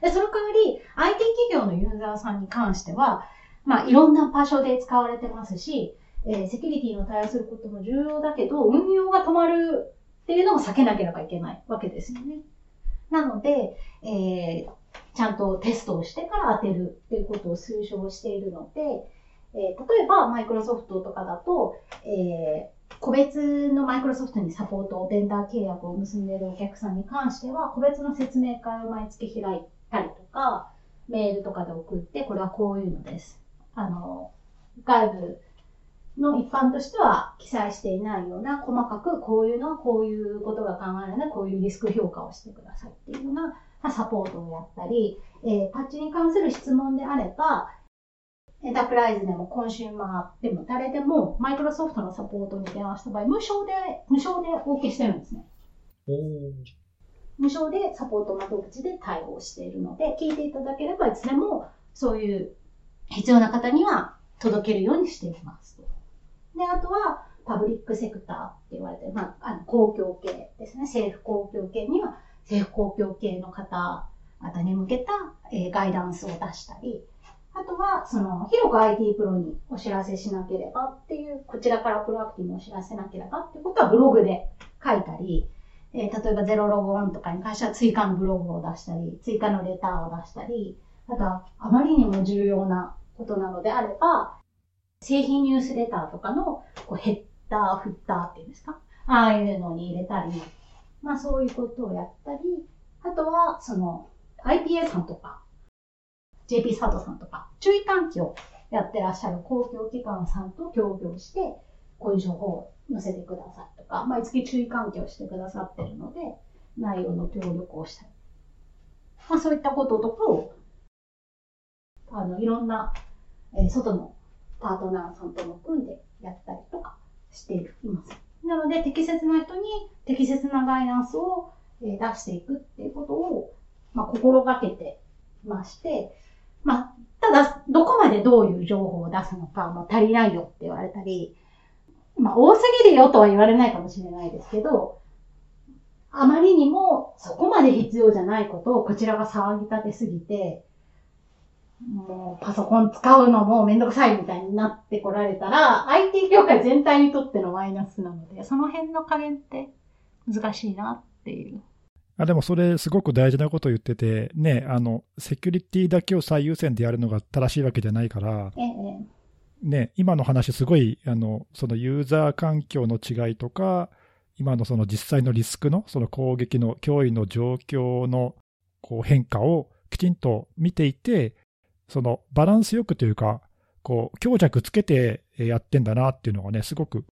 う。で、その代わり アイティー 企業のユーザーさんに関しては、まあ、いろんな場所で使われてますし、えー、セキュリティの対応することも重要だけど、運用が止まるっていうのを避けなければいけないわけですよね。なので、えー、ちゃんとテストをしてから当てるっていうことを推奨しているので、えー、例えば、マイクロソフトとかだと、えー、個別のマイクロソフトにサポート、ベンダー契約を結んでいるお客さんに関しては、個別の説明会を毎月開いたりとか、メールとかで送って、これはこういうのです。あの、外部の一般としては記載していないような、細かくこういうのはこういうことが考えられるので、こういうリスク評価をしてくださいっていうようなサポートをやったり、えー、パッチに関する質問であれば、エンタープライズでもコンシューマーでも誰でもマイクロソフトのサポートに電話した場合、無償で、無償でお受けしてるんですね。無償でサポート窓口で対応しているので、聞いていただければいつでもそういう必要な方には届けるようにしています。で、あとはパブリックセクターって言われて、まあ、あの公共系ですね。政府公共系には政府公共系の方々に向けた、えー、ガイダンスを出したり、あとは、その、広く アイティー プロにお知らせしなければっていう、こちらからプロアクティブにお知らせなければっていうことはブログで書いたり、えー、例えばゼロログオンとかに関しては追加のブログを出したり、追加のレターを出したり、あとはあまりにも重要なことなのであれば、製品ニュースレターとかのこうヘッダー、フッダーっていうんですか、ああいうのに入れたり、まあそういうことをやったり、あとは、その、アイピーエー さんとか、ジェーピー サートさんとか、注意喚起をやってらっしゃる公共機関さんと協業して、こういう情報を載せてくださいとか、毎月注意喚起をしてくださってるので、内容の協力をしたり。まあそういったこととかを、あの、いろんな、えー、外のパートナーさんとも組んでやったりとかしています。なので、適切な人に適切なガイダンスを出していくっていうことを、まあ心がけてまして、まあ、ただ、どこまでどういう情報を出すのか、まあ、足りないよって言われたり、まあ、多すぎるよとは言われないかもしれないですけど、あまりにもそこまで必要じゃないことをこちらが騒ぎ立てすぎて、もうパソコン使うのもめんどくさいみたいになってこられたら、アイティー 業界全体にとってのマイナスなので、その辺の加減って難しいなっていう。あ、でもそれすごく大事なこと言ってて、ね、あのセキュリティだけを最優先でやるのが正しいわけじゃないから、ええね、今の話すごいあのそのユーザー環境の違いとか今のその実際のリスクのその攻撃の脅威の状況のこう変化をきちんと見ていて、そのバランスよくというかこう強弱つけてやってんだなっていうのがね、すごく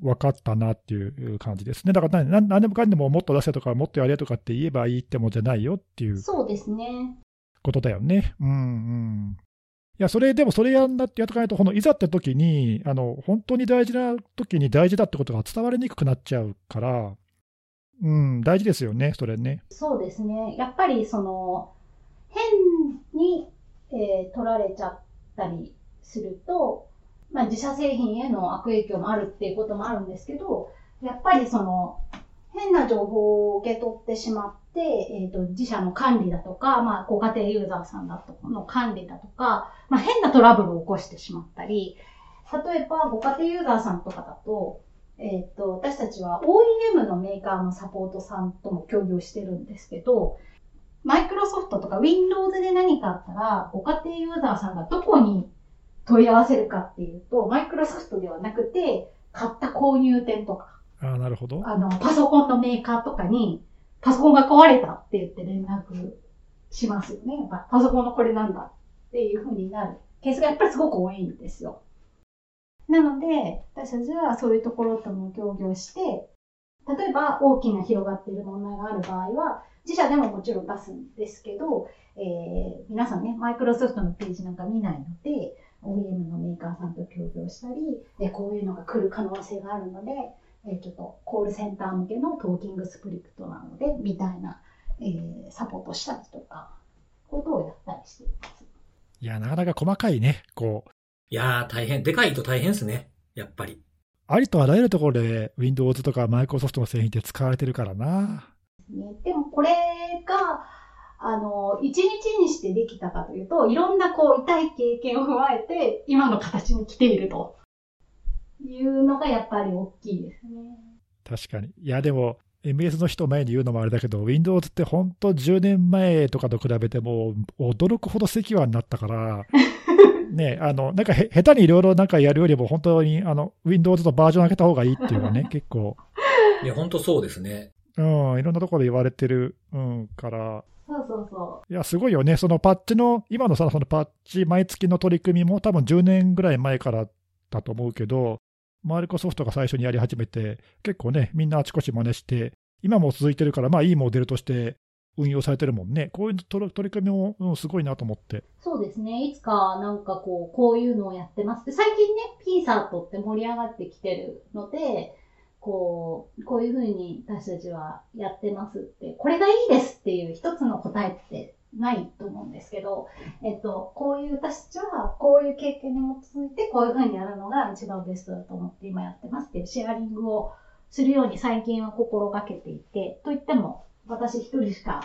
分かったなっていう感じですね。だから何、何でもかんでももっと出せとかもっとやれとかって言えばいいってもんじゃないよっていう。そうですね。ことだよね。うんうん。いや、それでもそれやんなってやっとかないと、このいざって時に、あの、本当に大事な時に大事だってことが伝わりにくくなっちゃうから、うん、大事ですよね、それね。そうですね。やっぱりその、変に、えー、取られちゃったりすると、まあ、自社製品への悪影響もあるっていうこともあるんですけど、やっぱりその変な情報を受け取ってしまって、えーと、自社の管理だとか、まあ、ご家庭ユーザーさんだとかの管理だとか、まあ、変なトラブルを起こしてしまったり、例えばご家庭ユーザーさんとかだと、えっと、私たちは オーイーエム のメーカーのサポートさんとも協業してるんですけど、マイクロソフトとか Windows で何かあったら、ご家庭ユーザーさんがどこに問い合わせるかっていうと、マイクロソフトではなくて、買った購入店とか、ああ、なるほど。あの、パソコンのメーカーとかに、パソコンが壊れたって言って連絡しますよね。やっぱパソコンのこれなんだっていう風になるケースがやっぱりすごく多いんですよ。なので、私たちはそういうところとも協業して、例えば大きな広がっている問題がある場合は、自社でももちろん出すんですけど、えー、皆さんね、マイクロソフトのページなんか見ないので、オーイーエム のメーカーさんと協業したり、こういうのが来る可能性があるので、ちょっとコールセンター向けのトーキングスクリプトなので、みたいな、えー、サポートしたりとか、ことをやったりしています。いや、なかなか細かいね、こう。いやー、大変。でかいと大変ですね、やっぱり。ありとあらゆるところで Windows とか Microsoft の製品って使われてるからな。でもこれが、あの、一日にしてできたかというと、いろんなこう痛い経験を踏まえて、今の形に来ているというのがやっぱり大きいですね。確かに。いや、でも エムエス の人前に言うのもあれだけど、Windows って本当じゅうねんまえとかと比べても驚くほどセキュアになったから、ね、あのなんかへ下手にいろいろなんかやるよりも本当にあの Windows とバージョン上げた方がいいっていうのはね、結構。いや、本当そうですね。うん、いろんなところで言われてる、うん、から。そうそうそう。いや、すごいよね。そのパッチの、今のさ、そのパッチ、毎月の取り組みも多分じゅうねんぐらい前からだと思うけど、マイクロソフトが最初にやり始めて、結構ね、みんなあちこち真似して、今も続いてるから、まあいいモデルとして運用されてるもんね。こういう取り組みも、うん、すごいなと思って。そうですね。いつかなんかこう、こういうのをやってます。最近ね、ピーサートって盛り上がってきてるので、こう、こういうふうに私たちはやってますって、これがいいですっていう一つの答えってないと思うんですけど、えっと、こういう私たちはこういう経験に基づいてこういうふうにやるのが一番ベストだと思って今やってますっていうシェアリングをするように最近は心がけていて、といっても私一人しか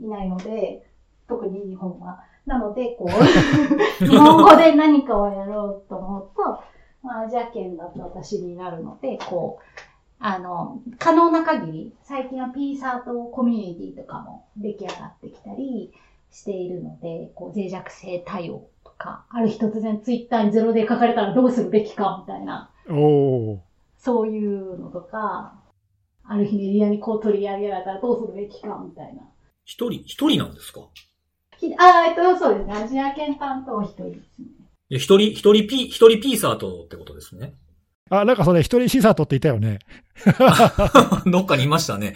いないので、特に日本は。なので、こう、日本語で何かをやろうと思うと、まあ、アジア圏だと私になるので、こう、あの、可能な限り、最近はピーサートコミュニティとかも出来上がってきたりしているので、こう、脆弱性対応とか、ある日突然ツイッターにゼロで書かれたらどうするべきかみたいな、おそういうのとか、ある日メディアにこう取り上げられたらどうするべきかみたいな。一人、一人なんですか？あ、えっと、そうですね。アジア圏担当一人ですね。いや、一人、一人ピー、一人ピーサートってことですね。あ、なんかそれ一人シーサートっていたよね。どっかにいましたね。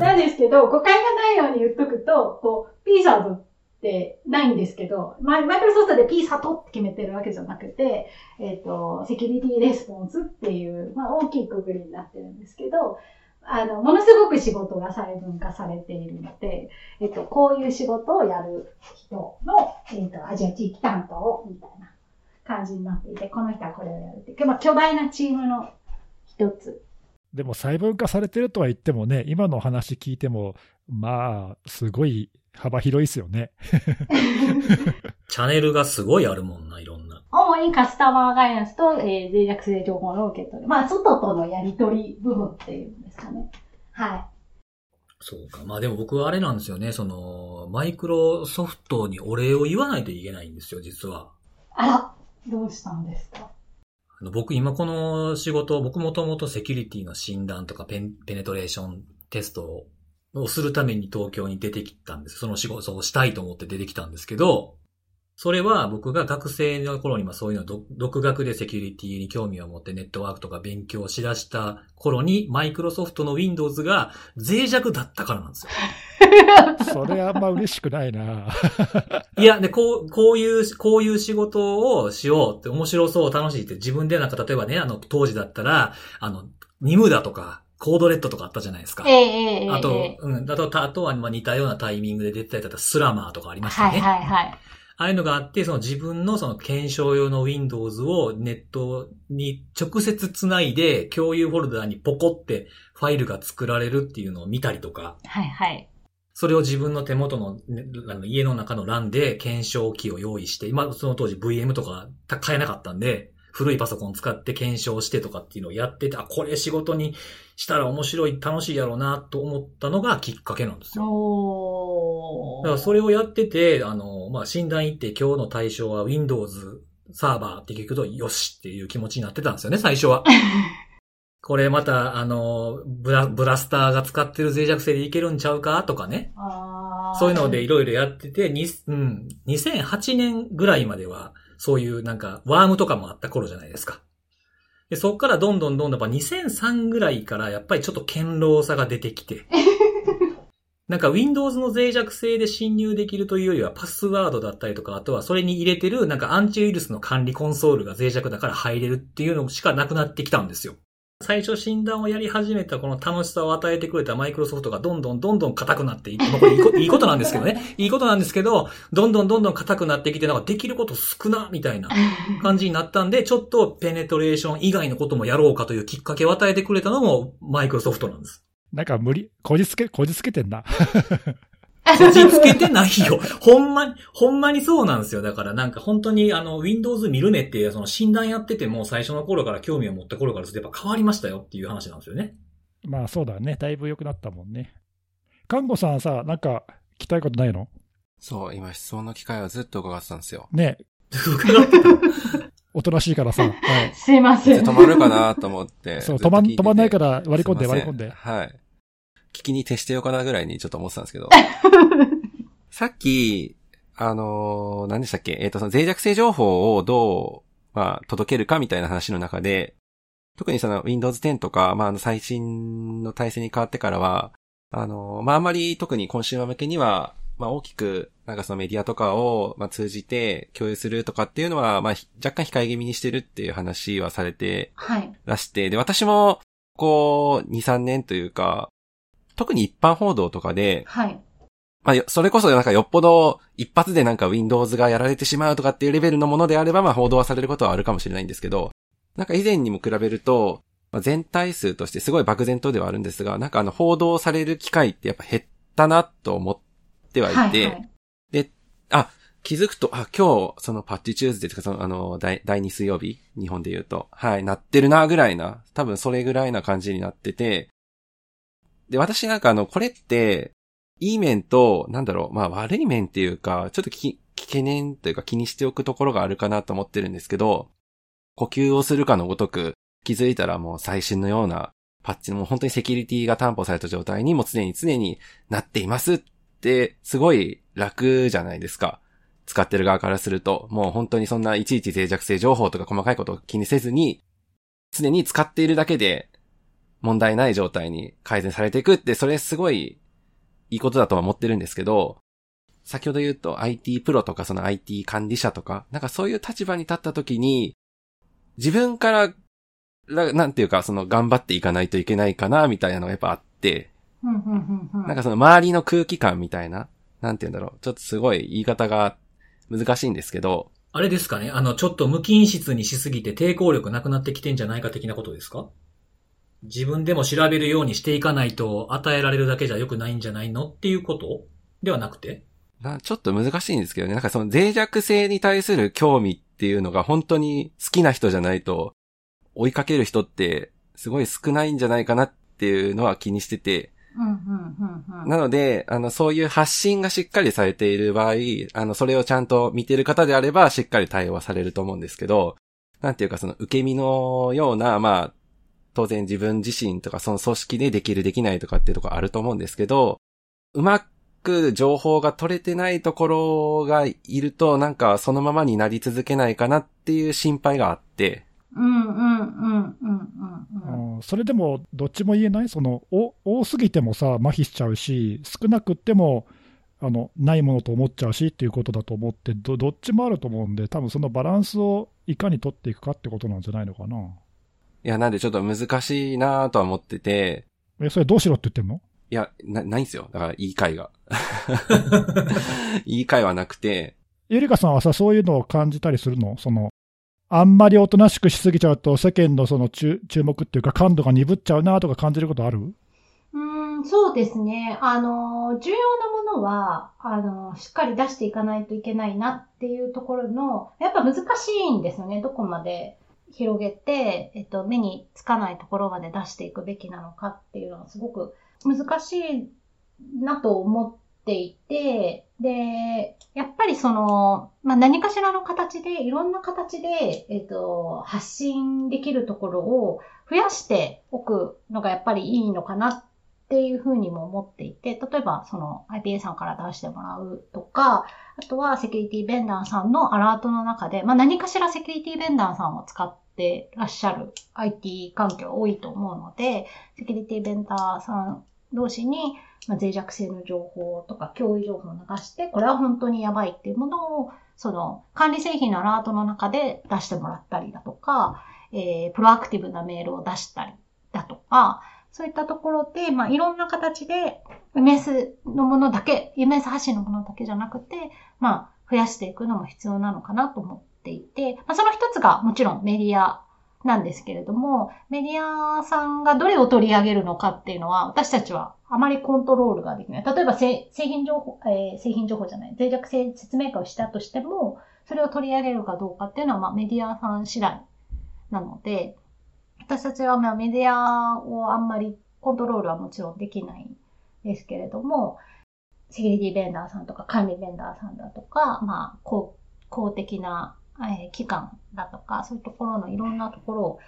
なんですけど、誤解がないように言っとくと、こう、ピーサートってないんですけど、マイクロソフトでピーサートって決めてるわけじゃなくて、えっと、セキュリティレスポンスっていう、まあ大きいくぐりになってるんですけど、あの、ものすごく仕事が細分化されているので、えっと、こういう仕事をやる人の、えっと、アジア地域担当みたいな感じになっていて、この人はこれをやるって、まあ、巨大なチームの一つ。でも細分化されてるとは言ってもね、今の話聞いても、まあ、すごい幅広いですよね。チャンネルがすごいあるもんな、いろんな。主にカスタマーガイナンスと、えー、脆弱性情報の受け取り、まあ、外とのやり取り部分っていうんですかね。はい。そうか。まあでも僕はあれなんですよね、その、マイクロソフトにお礼を言わないといけないんですよ、実は。あら。どうしたんですか？あの僕今この仕事、僕もともとセキュリティの診断とかペン、ペネトレーションテストをするために東京に出てきたんです。その仕事をしたいと思って出てきたんですけど、それは僕が学生の頃に、まあそういうの独学でセキュリティに興味を持ってネットワークとか勉強しだした頃に、マイクロソフトの Windows が脆弱だったからなんですよ。それあんま嬉しくないな。いや、で、こう、こういう、こういう仕事をしようって、面白そう、楽しいって、自分でなんか、例えばね、あの、当時だったら、あの、ニムだとか、コードレッドとかあったじゃないですか。ええええ、あと、うん、あと、あとは似たようなタイミングで出てたり、スラマーとかありましたね。はいはいはい。ああいうのがあって、その自分のその検証用の Windows をネットに直接つないで、共有フォルダにポコってファイルが作られるっていうのを見たりとか。はいはい。それを自分の手元の、ね、あの家の中のランで検証機を用意して、今その当時 ブイエム とか買えなかったんで、古いパソコン使って検証してとかっていうのをやってて、あ、これ仕事にしたら面白い、楽しいやろうなと思ったのがきっかけなんですよ。おー。だからそれをやってて、あの、まあ、診断行って今日の対象は Windows サーバーって聞くと、よしっていう気持ちになってたんですよね、最初は。これまた、あの、ブラ、ブラスターが使ってる脆弱性でいけるんちゃうかとかね。あ、そういうのでいろいろやってて、に、うん、にせんはちねんぐらいまでは、そういうなんか、ワームとかもあった頃じゃないですか。で、そっからどんどんどんどん、やっぱにせんさんぐらいから、やっぱりちょっと堅牢さが出てきて。なんか Windows の脆弱性で侵入できるというよりはパスワードだったりとか、あとはそれに入れてるなんかアンチウイルスの管理コンソールが脆弱だから入れるっていうのしかなくなってきたんですよ。最初診断をやり始めたこの楽しさを与えてくれたマイクロソフトがどんどんどんどん硬くなっていって、まあ、これいいこと、いいことなんですけどね。いいことなんですけど、どんどんどんどん硬くなってきて、なんかできること少な、みたいな感じになったんで、ちょっとペネトレーション以外のこともやろうかというきっかけを与えてくれたのもマイクロソフトなんです。なんか無理、こじつけ、こじつけてんな。こじつけてないよ。ほんまに、ほんまにそうなんですよ。だからなんか本当にあの Windows 見るねってその診断やってても最初の頃から興味を持った頃からすれば変わりましたよっていう話なんですよね。まあそうだね。だいぶ良くなったもんね。看護さんさ、なんか聞きたいことないの？そう、今質問の機会はずっと伺ってたんですよ。ね。伺ってた。おとなしいからさ。はい、すいません。止まるかなと思って。そう、止まん、止まんないから割り込んで割り込んで。はい。聞きに徹してようかなぐらいにちょっと思ってたんですけど。さっき、あのー、何でしたっけ？えっと、その脆弱性情報をどう、まあ、届けるかみたいな話の中で、特にその Windows テンとか、まあ、あの最新の体制に変わってからは、あのー、まあ、あんまり特にコンシューマー向けには、まあ、大きく、なんかそのメディアとかを、まあ、通じて共有するとかっていうのは、まあ、若干控え気味にしてるっていう話はされて、はい。らして、で、私も、こう、にさんねんというか、特に一般報道とかで、はい。まあ、それこそなんかよっぽど一発でなんか Windows がやられてしまうとかっていうレベルのものであれば、まあ報道はされることはあるかもしれないんですけど、なんか以前にも比べると、まあ、全体数としてすごい漠然とではあるんですが、なんかあの報道される機会ってやっぱ減ったなと思ってはいて、はいはい、で、あ、気づくと、あ、今日そのパッチチューズデーとかそのあの第、第に水曜日、日本で言うと、はい、なってるなぐらいな、多分それぐらいな感じになってて、で、私なんかあの、これって、いい面と、なんだろう、まあ悪い面っていうか、ちょっとき、懸念というか気にしておくところがあるかなと思ってるんですけど、呼吸をするかのごとく、気づいたらもう最新のようなパッチの、もう本当にセキュリティが担保された状態にも常に常になっていますって、すごい楽じゃないですか。使ってる側からすると、もう本当にそんないちいち脆弱性情報とか細かいことを気にせずに、常に使っているだけで、問題ない状態に改善されていくって、それすごいいいことだとは思ってるんですけど、先ほど言うと アイティー プロとかその アイティー 管理者とか、なんかそういう立場に立った時に、自分から、なんていうかその頑張っていかないといけないかな、みたいなのがやっぱあって、なんかその周りの空気感みたいな、なんていうんだろう、ちょっとすごい言い方が難しいんですけど、あれですかね、あの、ちょっと無菌質にしすぎて抵抗力なくなってきてんじゃないか的なことですか？自分でも調べるようにしていかないと与えられるだけじゃ良くないんじゃないのっていうことではなくて、なちょっと難しいんですけどね。なんかその脆弱性に対する興味っていうのが本当に好きな人じゃないと追いかける人ってすごい少ないんじゃないかなっていうのは気にしてて、うんうんうんうん、なのであのそういう発信がしっかりされている場合、あのそれをちゃんと見てる方であればしっかり対応はされると思うんですけど、なんていうかその受け身のような、まあ当然自分自身とかその組織でできるできないとかっていうところあると思うんですけど、うまく情報が取れてないところがいるとなんかそのままになり続けないかなっていう心配があって。うんうんうんうんうんうん。それでもどっちも言えない？そのお多すぎてもさ麻痺しちゃうし、少なくってもあのないものと思っちゃうしっていうことだと思って、 ど, どっちもあると思うんで、多分そのバランスをいかに取っていくかってことなんじゃないのかな。いや、なんでちょっと難しいなぁとは思ってて。え、それどうしろって言ってんの？いや、な、ないんですよ。だから、いい回が。いい回はなくて。ゆりかさんはさ、そういうのを感じたりするの？その、あんまりおとなしくしすぎちゃうと、世間のその注、注目っていうか、感度が鈍っちゃうなぁとか感じることある？うーん、そうですね。あの、重要なものは、あの、しっかり出していかないといけないなっていうところの、やっぱ難しいんですよね、どこまで。広げて、えっと、目につかないところまで出していくべきなのかっていうのはすごく難しいなと思っていて、で、やっぱりその、まあ、何かしらの形で、いろんな形で、えっと、発信できるところを増やしておくのがやっぱりいいのかなっていうふうにも思っていて、例えばその アイピーエー さんから出してもらうとか、あとはセキュリティベンダーさんのアラートの中で、まあ、何かしらセキュリティベンダーさんを使って、でいらっしゃる アイティー 環境多いと思うので、セキュリティベンダーさん同士に、まあ、脆弱性の情報とか脅威情報を流して、これは本当にやばいっていうものを、その管理製品のアラートの中で出してもらったりだとか、えー、プロアクティブなメールを出したりだとか、そういったところで、まあ、いろんな形で エムエス のものだけ、エムエス 発信のものだけじゃなくて、まあ、増やしていくのも必要なのかなと思って、っていて、まあ、その一つがもちろんメディアなんですけれども、メディアさんがどれを取り上げるのかっていうのは私たちはあまりコントロールができない。例えば製品情報、えー、製品情報じゃない、脆弱性説明会をしたとしても、それを取り上げるかどうかっていうのは、まあ、メディアさん次第なので、私たちはまあメディアをあんまりコントロールはもちろんできないんですけれども、セキュリティベンダーさんとか管理ベンダーさんだとか、まあ公的な期間だとか、そういうところのいろんなところを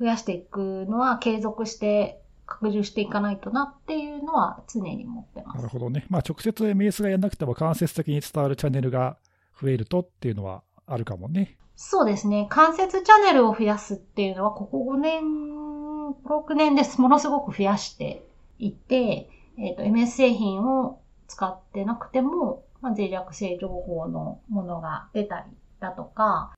増やしていくのは継続して拡充していかないとなっていうのは常に思ってます。なるほどね。まあ、直接 エムエス がやらなくても間接的に伝わるチャンネルが増えるとっていうのはあるかもね。そうですね。間接チャンネルを増やすっていうのはここごねん、ろくねんでものすごく増やしていて、えーと、エムエス 製品を使ってなくても、まあ、脆弱性情報のものが出たりだとか、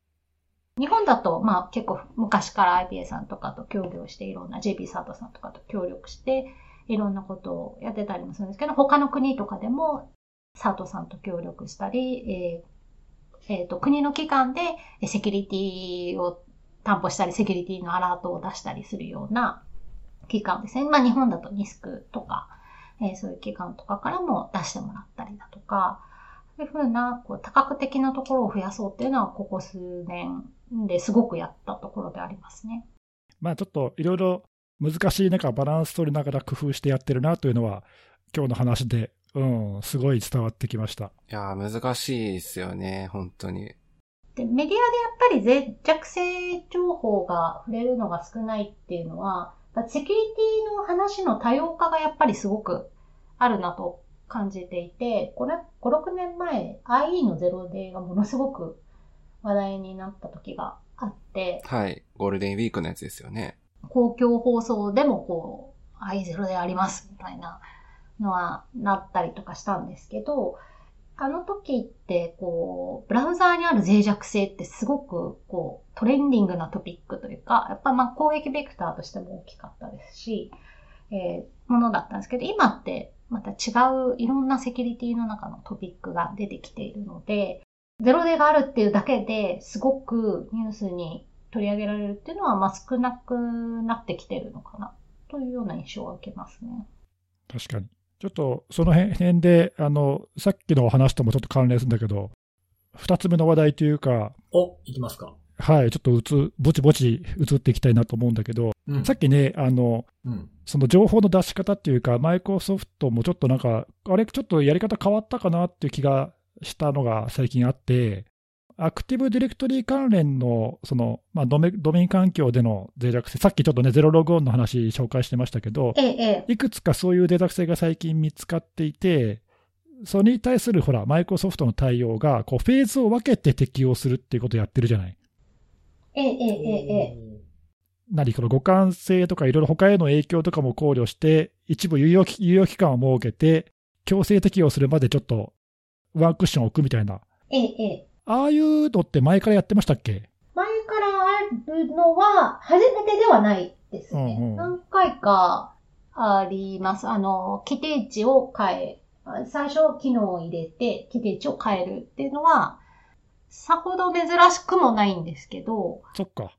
日本だと、まあ結構昔から アイピーエー さんとかと協業していろんな ジェーピー サードさんとかと協力していろんなことをやってたりもするんですけど、他の国とかでもサードさんと協力したり、えーえーと、国の機関でセキュリティを担保したり、セキュリティのアラートを出したりするような機関ですね。まあ日本だとニスクとか、えー、そういう機関とかからも出してもらったりだとか、そういうふうなこう多角的なところを増やそうっていうのはここ数年ですごくやったところでありますね。まあちょっといろいろ難しい中バランス取りながら工夫してやってるなというのは今日の話で、うん、すごい伝わってきました。いや難しいですよね本当に。でメディアでやっぱり脆弱性情報が触れるのが少ないっていうのはセキュリティの話の多様化がやっぱりすごくあるなと。感じていて、これ、ご、ろくねんまえ、アイイー のゼロデーがものすごく話題になった時があって。はい。ゴールデンウィークのやつですよね。公共放送でもこう、アイイー ゼロデーありますみたいなのはなったりとかしたんですけど、あの時ってこう、ブラウザーにある脆弱性ってすごくこう、トレンディングなトピックというか、やっぱまあ攻撃ベクターとしても大きかったですし、えー、ものだったんですけど、今って、また違ういろんなセキュリティの中のトピックが出てきているので、ゼロデーがあるっていうだけですごくニュースに取り上げられるっていうのは、まあ、少なくなってきてるのかなというような印象を受けますね。確かに。ちょっとその辺で、あの、さっきのお話ともちょっと関連するんだけど、二つ目の話題というか。お、いきますか。はい、ちょっとうつ、ぼちぼち移っていきたいなと思うんだけど、うん、さっきね、あの、うん、その情報の出し方っていうか、マイクロソフトもちょっとなんか、あれ、ちょっとやり方変わったかなっていう気がしたのが最近あって、アクティブディレクトリー関連の、その、まあドメ、ドメイン環境での脆弱性、さっきちょっとね、ゼロログオンの話紹介してましたけど、ええ、いくつかそういう脆弱性が最近見つかっていて、それに対するほら、マイクロソフトの対応が、こう、フェーズを分けて適用するっていうことをやってるじゃない。ええええ何この互換性とかいろいろ他への影響とかも考慮して一部有用期、有用期間を設けて強制適用するまでちょっとワンクッション置くみたいな、ええ、ああいうのって前からやってましたっけ？前からあるのは初めてではないですね、うんうん、何回かあります。あの規定値を変え最初機能を入れて規定値を変えるっていうのはさほど珍しくもないんですけど、そっか。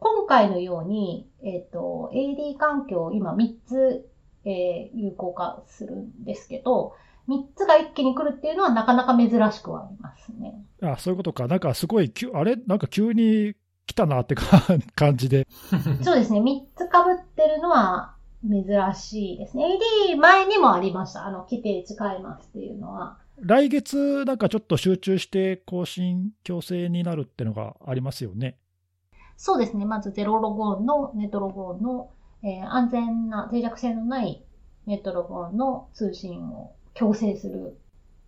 今回のように、えっと、エーディー 環境を今みっつ、えー、有効化するんですけど、みっつが一気に来るっていうのはなかなか珍しくはありますね。あ、そういうことか。なんかすごい、あれなんか急に来たなって感じで。そうですね。みっつ被ってるのは珍しいですね。エーディー 前にもありました。あの、規定使いますっていうのは。来月なんかちょっと集中して更新強制になるってのがありますよね。そうですね。まずゼロロゴンのネットロゴンの、えー、安全な脆弱性のないネットロゴンの通信を強制する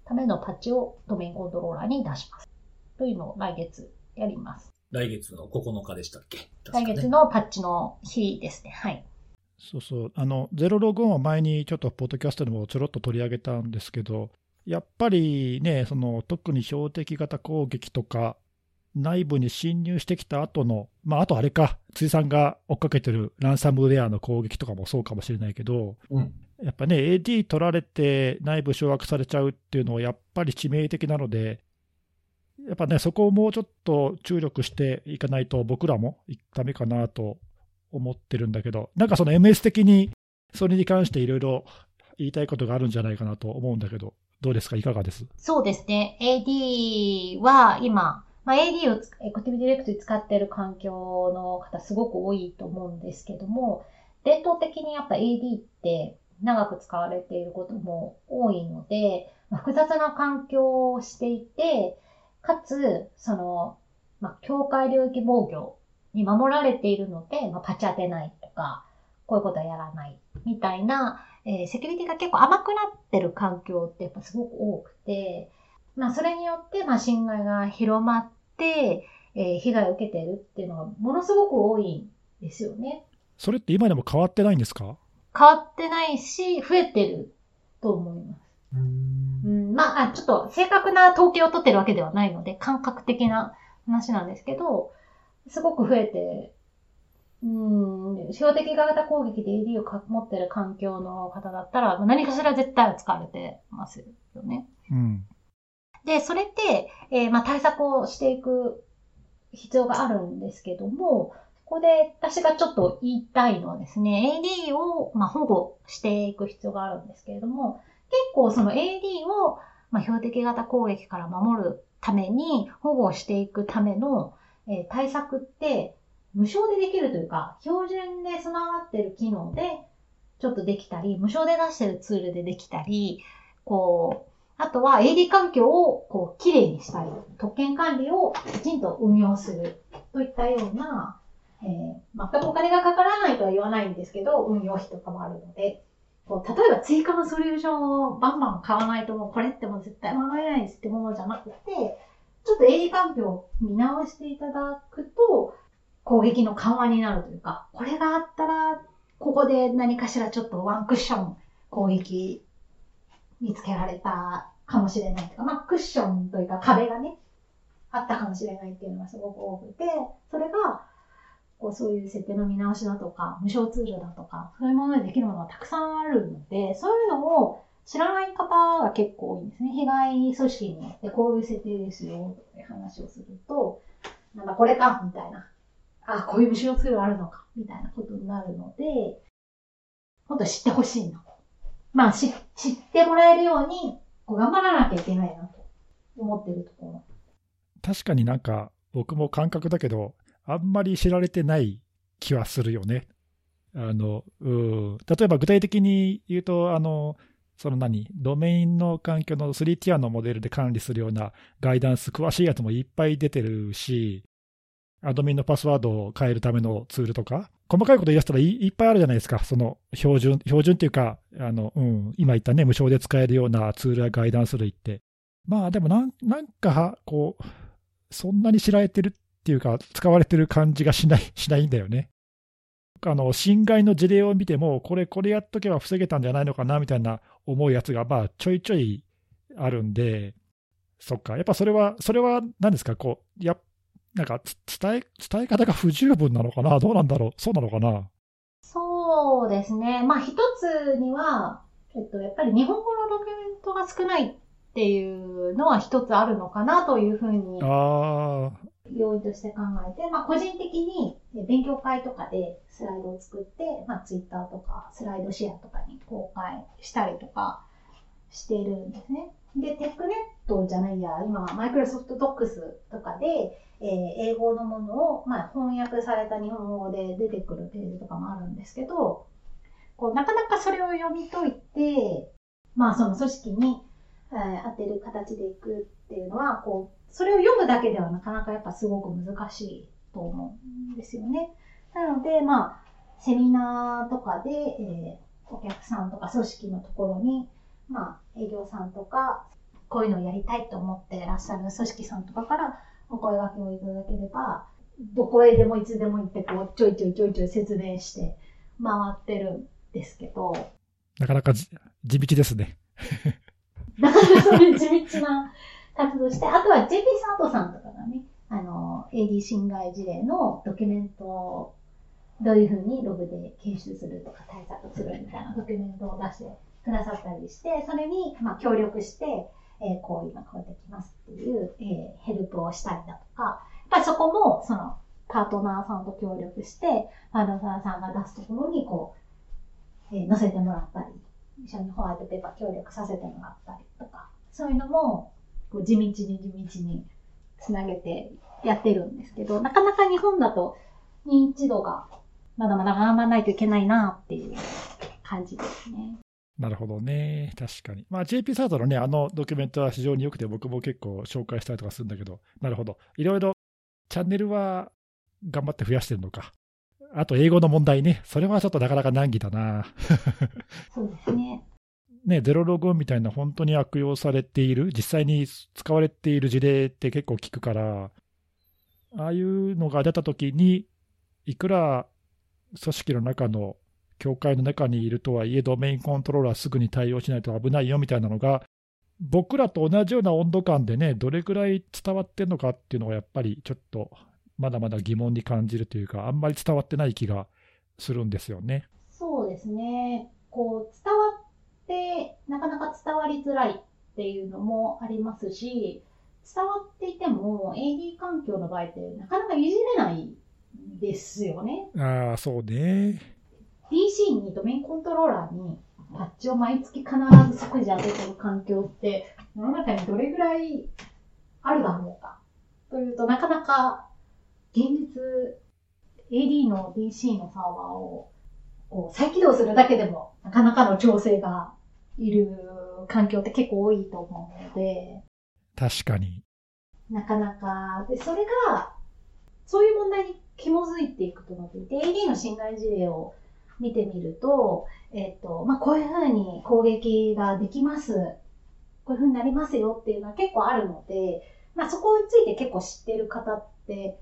ためのパッチをドメインコントローラーに出します。というのを来月やります。来月のここのかでしたっけ？確かね、来月のパッチの日ですね。はい。そうそう。あの、ゼロロゴンは前にちょっとポッドキャストでもちょろっと取り上げたんですけど、やっぱりね、その特に標的型攻撃とか、内部に侵入してきた後の、まあ、あとあれか、辻さんが追っかけてるランサムウェアの攻撃とかもそうかもしれないけど、うん、やっぱね、エーディー 取られて内部掌握されちゃうっていうのはやっぱり致命的なので、やっぱね、そこをもうちょっと注力していかないと僕らもダメかなと思ってるんだけど、なんかその エムエス 的にそれに関していろいろ言いたいことがあるんじゃないかなと思うんだけど、どうですか、いかがです？そうですね、エーディー は今、まあ、エーディー をエコティブディレクトリ使っている環境の方すごく多いと思うんですけども、伝統的にやっぱ エーディー って長く使われていることも多いので、まあ、複雑な環境をしていて、かつ、その、まあ、境界領域防御に守られているので、まあ、パチ当てないとか、こういうことはやらないみたいな、えー、セキュリティが結構甘くなってる環境ってやっぱすごく多くて、まあ、それによって、まあ、侵害が広まって、で、えー、被害を受けているっていうのがものすごく多いんですよね。それって今でも変わってないんですか？変わってないし、増えてると思います。うーん、うん、まあ、ちょっと正確な統計を取ってるわけではないので、感覚的な話なんですけど、すごく増えて、うーん、標的型攻撃で エーディー を持ってる環境の方だったら、何かしら絶対使われてますよね。うん。で、それって、えー、まあ、対策をしていく必要があるんですけども、ここで私がちょっと言いたいのはですね、エーディー を、まあ、保護していく必要があるんですけれども、結構その エーディー を、まあ、標的型攻撃から守るために、保護していくための、えー、対策って、無償でできるというか、標準で備わっている機能でちょっとできたり、無償で出しているツールでできたり、こう、あとは エーディー 環境をこうきれいにしたり、特権管理をきちんと運用するといったような、えー、全くお金がかからないとは言わないんですけど、運用費とかもあるので、こう例えば追加のソリューションをバンバン買わないともうこれってもう絶対守れないですってものじゃなくて、ちょっと エーディー 環境を見直していただくと、攻撃の緩和になるというか、これがあったら、ここで何かしらちょっとワンクッション攻撃、見つけられたかもしれないとか、まあ、クッションというか壁がね、あったかもしれないっていうのがすごく多くて、それが、こうそういう設定の見直しだとか、無償ツールだとか、そういうものでできるものがたくさんあるので、そういうのを知らない方が結構多いんですね。被害組織によってこういう設定ですよ、って話をすると、なんだこれか、みたいな。あ、こういう無償ツールあるのか、みたいなことになるので、本当知ってほしいな。まあ、知ってもらえるように頑張らなきゃいけないなと思ってるところ。確かになんか僕も感覚だけど、あんまり知られてない気はするよね。あのう例えば具体的に言うと、あのその何ドメインの環境のスリーティアのモデルで管理するようなガイダンス、詳しいやつもいっぱい出てるし、アドミンのパスワードを変えるためのツールとか、細かいこと言い出したら い, いっぱいあるじゃないですか。その標準、標準っていうか、あの、うん、今言ったね、無償で使えるようなツールやガイダンス類って。まあでもなん、なんか、こう、そんなに知られてるっていうか、使われてる感じがしない、しないんだよね。あの、侵害の事例を見ても、これ、これやっとけば防げたんじゃないのかな、みたいな思うやつが、まあ、ちょいちょいあるんで、そっか。やっぱそれは、それは何ですか、こう、やっなんか伝え、伝え方が不十分なのかな？どうなんだろう？そうなのかな？そうですね。まあ一つには、えっと、やっぱり日本語のドキュメントが少ないっていうのは一つあるのかなというふうに、あ要因として考えて、まあ個人的に勉強会とかでスライドを作って、まあツイッターとかスライドシェアとかに公開したりとかしているんですね。で、テックネットじゃないや、今はマイクロソフトドックスとかで、えー、英語のものを、まあ、翻訳された日本語で出てくるページとかもあるんですけど、こうなかなかそれを読み解いて、まあ、その組織に、えー、当てる形でいくっていうのは、こう、それを読むだけではなかなかやっぱすごく難しいと思うんですよね。なので、まあ、セミナーとかで、えー、お客さんとか組織のところに、まあ、営業さんとか、こういうのをやりたいと思ってらっしゃる組織さんとかからお声掛けをいただければ、どこへでもいつでも行って、こう、ちょいちょいちょいちょい説明して回ってるんですけど。なかなか地道ですね。なかなかそういう地道な活動して、あとは ジェイピー 佐藤さんとかがね、あの、エーディー 侵害事例のドキュメントをどういうふうにログで検出するとか対策するみたいなドキュメントを出してくださったりして、それにまあ協力して、えー、こう今こうやってきますっていう、えー、ヘルプをしたりだとか、やっぱりそこもそのパートナーさんと協力して、パートナーさんが出すところにこう、えー、載せてもらったり、一緒にホワイトペーパー協力させてもらったりとか、そういうのもこう地道に地道につなげてやってるんですけど、なかなか日本だと認知度がまだまだ頑張らないといけないなっていう感じですね。なるほどね。確かに。まあ、ジェイピー サートのね、あのドキュメントは非常に良くて、僕も結構紹介したりとかするんだけど、なるほど。いろいろ、チャンネルは頑張って増やしてるのか。あと、英語の問題ね。それはちょっとなかなか難儀だな。そうですね。ね、ゼロログみたいな本当に悪用されている、実際に使われている事例って結構聞くから、ああいうのが出たときに、いくら組織の中の、教会の中にいるとはいえ、ドメインコントローラーすぐに対応しないと危ないよみたいなのが、僕らと同じような温度感でね、どれくらい伝わってるのかっていうのがやっぱりちょっとまだまだ疑問に感じるというか、あんまり伝わってない気がするんですよね。そうですね。こう伝わってなかなか伝わりづらいっていうのもありますし、伝わっていても エーディー 環境の場合ってなかなかいじれないですよね。ああ、そうね。ディーシー にドメインコントローラーにパッチを毎月必ず即時当ててる環境って世の中にどれぐらいあるだろうかというと、なかなか現実 エーディー の ディーシー のサーバーをこう再起動するだけでもなかなかの調整がいる環境って結構多いと思うので、確かになかなかで、それがそういう問題に紐づいていくと思っていて、 エーディー の侵害事例を見てみると、えっと、まあ、こういうふうに攻撃ができます。こういうふうになりますよっていうのは結構あるので、まあ、そこについて結構知ってる方って、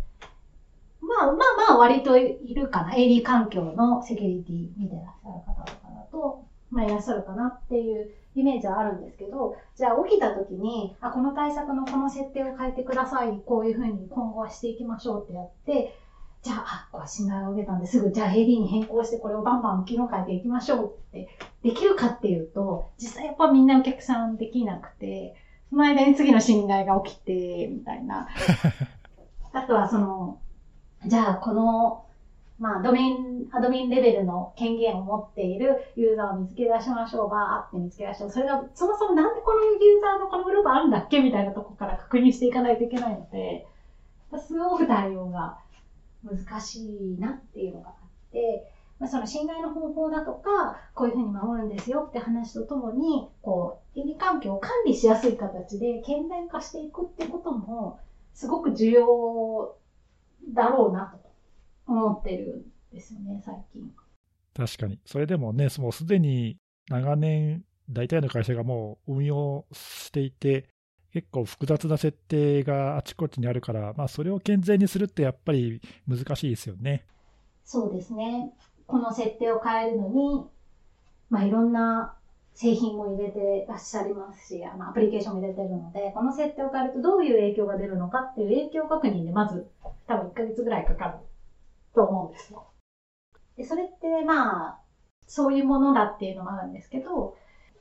まあ、まあまあ割といるかな。エーディー 環境のセキュリティ見てらっしゃる方とかだと、まあ、いらっしゃるかなっていうイメージはあるんですけど、じゃあ起きた時に、あ、この対策のこの設定を変えてください。こういうふうに今後はしていきましょうってやって、じゃあ、あ、信頼を受けたんですぐ、じゃあ エーディー に変更してこれをバンバン機能変えていきましょうってできるかっていうと、実際やっぱみんなお客さんできなくて、その間に次の信頼が起きて、みたいな。あとはその、じゃあこの、まあドメイン、アドミンレベルの権限を持っているユーザーを見つけ出しましょう、バーって見つけ出しましょう。それが、そもそもなんでこのユーザーのこのグループあるんだっけみたいなとこから確認していかないといけないので、すごく対応が、難しいなっていうのがあって、まあ、その侵害の方法だとか、こういうふうに守るんですよって話とともに、こう、エーディー 環境を管理しやすい形で、顕在化していくってことも、すごく重要だろうなと思ってるんですよね、最近。確かに。それでもね、もうすでに長年、大体の会社がもう運用していて、結構複雑な設定があちこちにあるから、まあ、それを健全にするってやっぱり難しいですよね。そうですね。この設定を変えるのに、まあ、いろんな製品も入れてらっしゃいますし、あのアプリケーションも入れてるので、この設定を変えるとどういう影響が出るのかっていう影響確認で、まず多分いっかげつぐらいかかると思うんですよ。で、それってまあ、そういうものだっていうのもあるんですけど、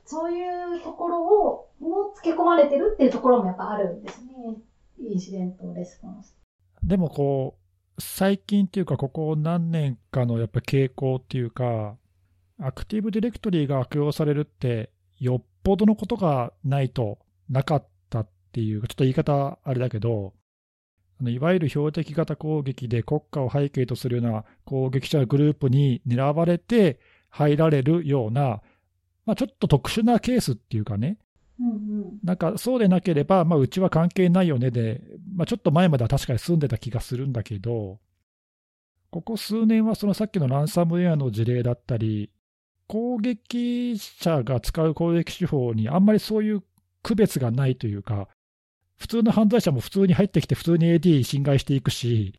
そういうところをもう付け込まれてるっていうところもやっぱあるんですね。インシデントレスポンス。でもこう、最近っていうかここ何年かのやっぱ傾向っていうか、アクティブディレクトリーが悪用されるってよっぽどのことがないとなかったっていう、ちょっと言い方あれだけど、あのいわゆる標的型攻撃で国家を背景とするような攻撃者グループに狙われて入られるような、まあ、ちょっと特殊なケースっていうかね、うんうん、なんかそうでなければ、まあ、うちは関係ないよねで、まあ、ちょっと前までは確かに住んでた気がするんだけど、ここ数年はそのさっきのランサムウェアの事例だったり、攻撃者が使う攻撃手法にあんまりそういう区別がないというか、普通の犯罪者も普通に入ってきて普通に エーディー 侵害していくし、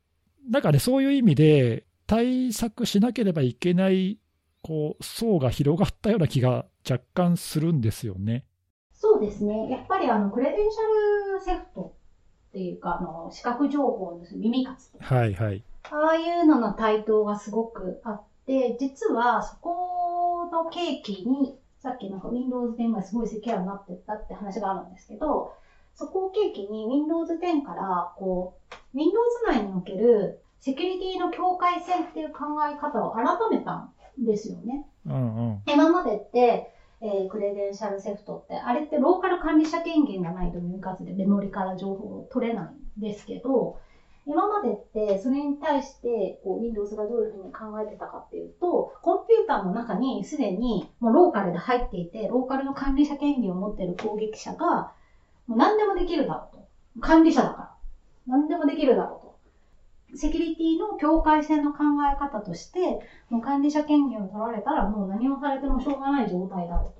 なんかね、そういう意味で対策しなければいけないこう層が広がったような気が若干するんですよね。そうですね。やっぱりあのクレデンシャルセフトっていうか、あの視覚情報です、耳活とか、はいはい、ああいうのの対等がすごくあって、実はそこの契機に、さっきなんか ウィンドウズテンがすごいセキュアになってったって話があるんですけど、そこを契機に ウィンドウズテンからこう Windows 内におけるセキュリティの境界線っていう考え方を改めたんですよね。うんうん、今までって、えー、クレデンシャルセフトってあれってローカル管理者権限がないと分割でメモリから情報を取れないんですけど、今までってそれに対してこう Windows がどういうふうに考えてたかっていうと、コンピューターの中にすでにもうローカルで入っていて、ローカルの管理者権限を持っている攻撃者がもう何でもできるだろうと。管理者だから。何でもできるだろうと。セキュリティの境界線の考え方として、もう管理者権限を取られたらもう何をされてもしょうがない状態だろ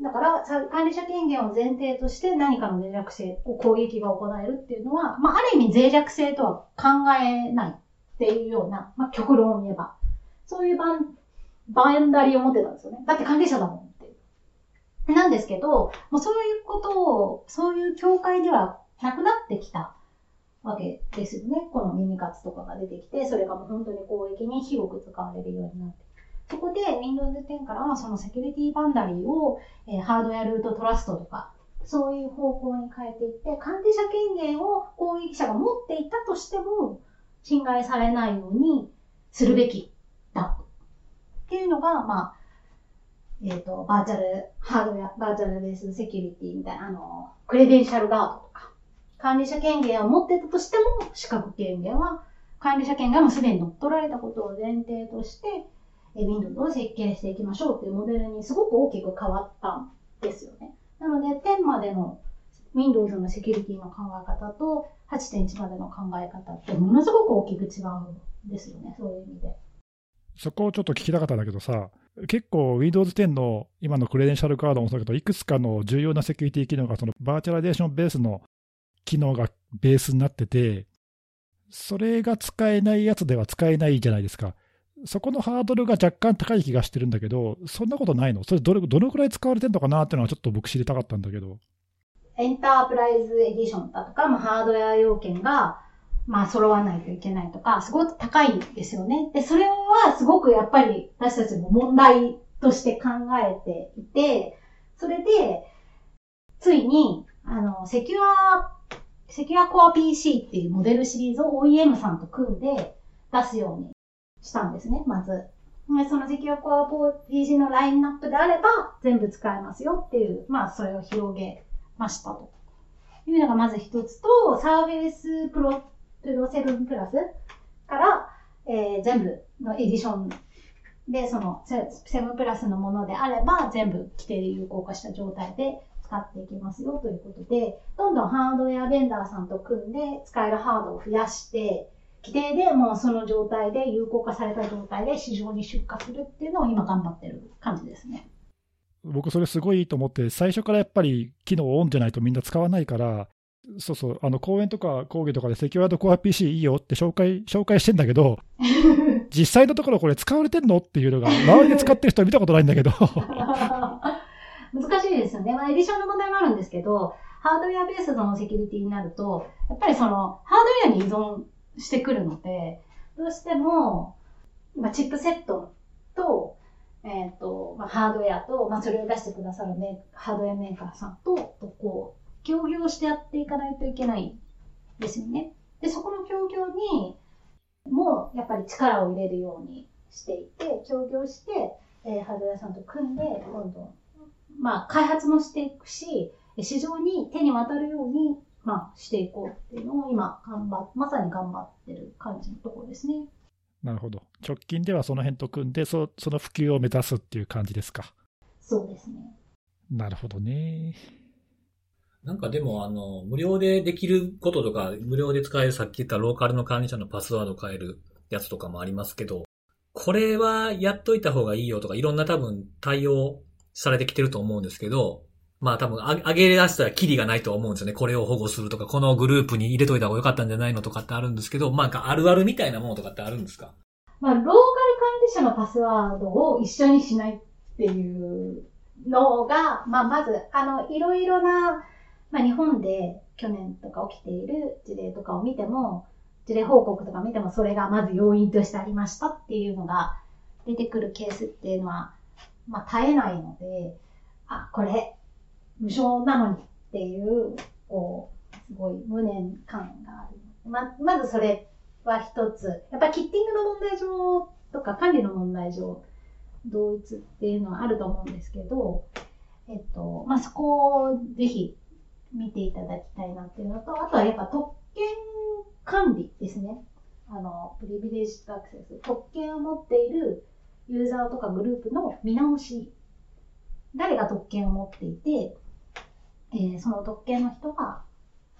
うと。だから、管理者権限を前提として何かの脆弱性、攻撃が行えるっていうのは、まあ、ある意味脆弱性とは考えないっていうような、まあ、極論を言えば。そういうバン、バンダリを持ってたんですよね。だって管理者だもん。なんですけど、もうそういうことを、そういう境界ではなくなってきたわけですよね。この耳活とかが出てきて、それがもう本当に攻撃に広く使われるようになって。そこで ウィンドウズテンからはそのセキュリティバンダリーを、えー、ハードウェアルートトラストとか、そういう方向に変えていって、管理者権限を攻撃者が持っていたとしても、侵害されないようにするべきだ。っていうのが、まあ、えーと、バーチャルハードウェア、バーチャルベースセキュリティみたいな、あの、クレデンシャルガードとか、管理者権限を持ってたとしても、資格権限は、管理者権限もすでに乗っ取られたことを前提として、Windows を設計していきましょうっていうモデルにすごく大きく変わったんですよね。なので、テンまでの Windows のセキュリティの考え方と はちてんいち までの考え方ってものすごく大きく違うんですよね、そういう意味で。そこをちょっと聞きたかったんだけどさ、結構 ウィンドウズテンの今のクレデンシャルカードもそうだけど、いくつかの重要なセキュリティ機能がそのバーチャライゼーションベースの機能がベースになってて、それが使えないやつでは使えないじゃないですか。そこのハードルが若干高い気がしてるんだけど、そんなことないの？それどれ、どのくらい使われてるのかなっていうのはちょっと僕知りたかったんだけど。エンタープライズエディションだとか、まあ、ハードウェア要件がまあ揃わないといけないとか、すごく高いんですよね。で、それはすごくやっぱり私たちも問題として考えていて、それで、ついに、あの、セキュア、セキュアコア ピーシー っていうモデルシリーズを オーイーエム さんと組んで出すようにしたんですね、まず。で、そのセキュアコア ピーシー のラインナップであれば全部使えますよっていう、まあそれを広げましたと。いうのがまず一つと、サービスプロプロセブンプラスから、えー、全部のエディションで、そのセブンプラスのものであれば全部規定で有効化した状態で使っていきますよということで、どんどんハードウェアベンダーさんと組んで使えるハードを増やして、規定でもうその状態で有効化された状態で市場に出荷するっていうのを今頑張ってる感じですね。僕それすごいいいと思って、最初からやっぱり機能オンじゃないとみんな使わないから、そうそう、あの講演とか講義とかでセキュアードコア ピーシー いいよって紹介、紹介してんだけど、実際のところこれ使われてんのっていうのが、周りで使ってる人は見たことないんだけど。難しいですよね。まあ、エディションの問題もあるんですけど、ハードウェアベースのセキュリティになると、やっぱりその、ハードウェアに依存してくるので、どうしても、まあ、チップセットと、えっと、まあ、ハードウェアと、まあ、それを出してくださるね、ハードウェアメーカーさんと、とこう、協業してやっていかないといけないですよね。で、そこの協業にもやっぱり力を入れるようにしていて、協業して、えー、ハードウェアさんと組んで、どんどん、まあ、開発もしていくし、市場に手に渡るように、まあ、していこうっていうのを今頑張っ、まさに頑張ってる感じのところですね。なるほど。直近ではその辺と組んで、そ、その普及を目指すっていう感じですか。そうですね。なるほどね。なんかでも、あの、無料でできることとか、無料で使える、さっき言ったローカルの管理者のパスワード変えるやつとかもありますけど、これはやっといた方がいいよとか、いろんな多分対応されてきてると思うんですけど、まあ多分上げ出したらキリがないと思うんですよね。これを保護するとか、このグループに入れといた方が良かったんじゃないのとかってあるんですけど、まあなんかあるあるみたいなものとかってあるんですか？まあ、ローカル管理者のパスワードを一緒にしないっていうのが、まあまず、あの、いろいろな、まあ日本で去年とか起きている事例とかを見ても、事例報告とか見てもそれがまず要因としてありましたっていうのが出てくるケースっていうのは、まあ絶えないので、あ、これ無償なのにっていう、こう、すごい無念感がある。ま、まずそれは一つ。やっぱりキッティングの問題上とか管理の問題上、同一っていうのはあると思うんですけど、えっと、まあ、そこをぜひ見ていただきたいなっていうのと、あとはやっぱ特権管理ですね。あの、プリビレッジドアクセス。特権を持っているユーザーとかグループの見直し。誰が特権を持っていて、えー、その特権の人が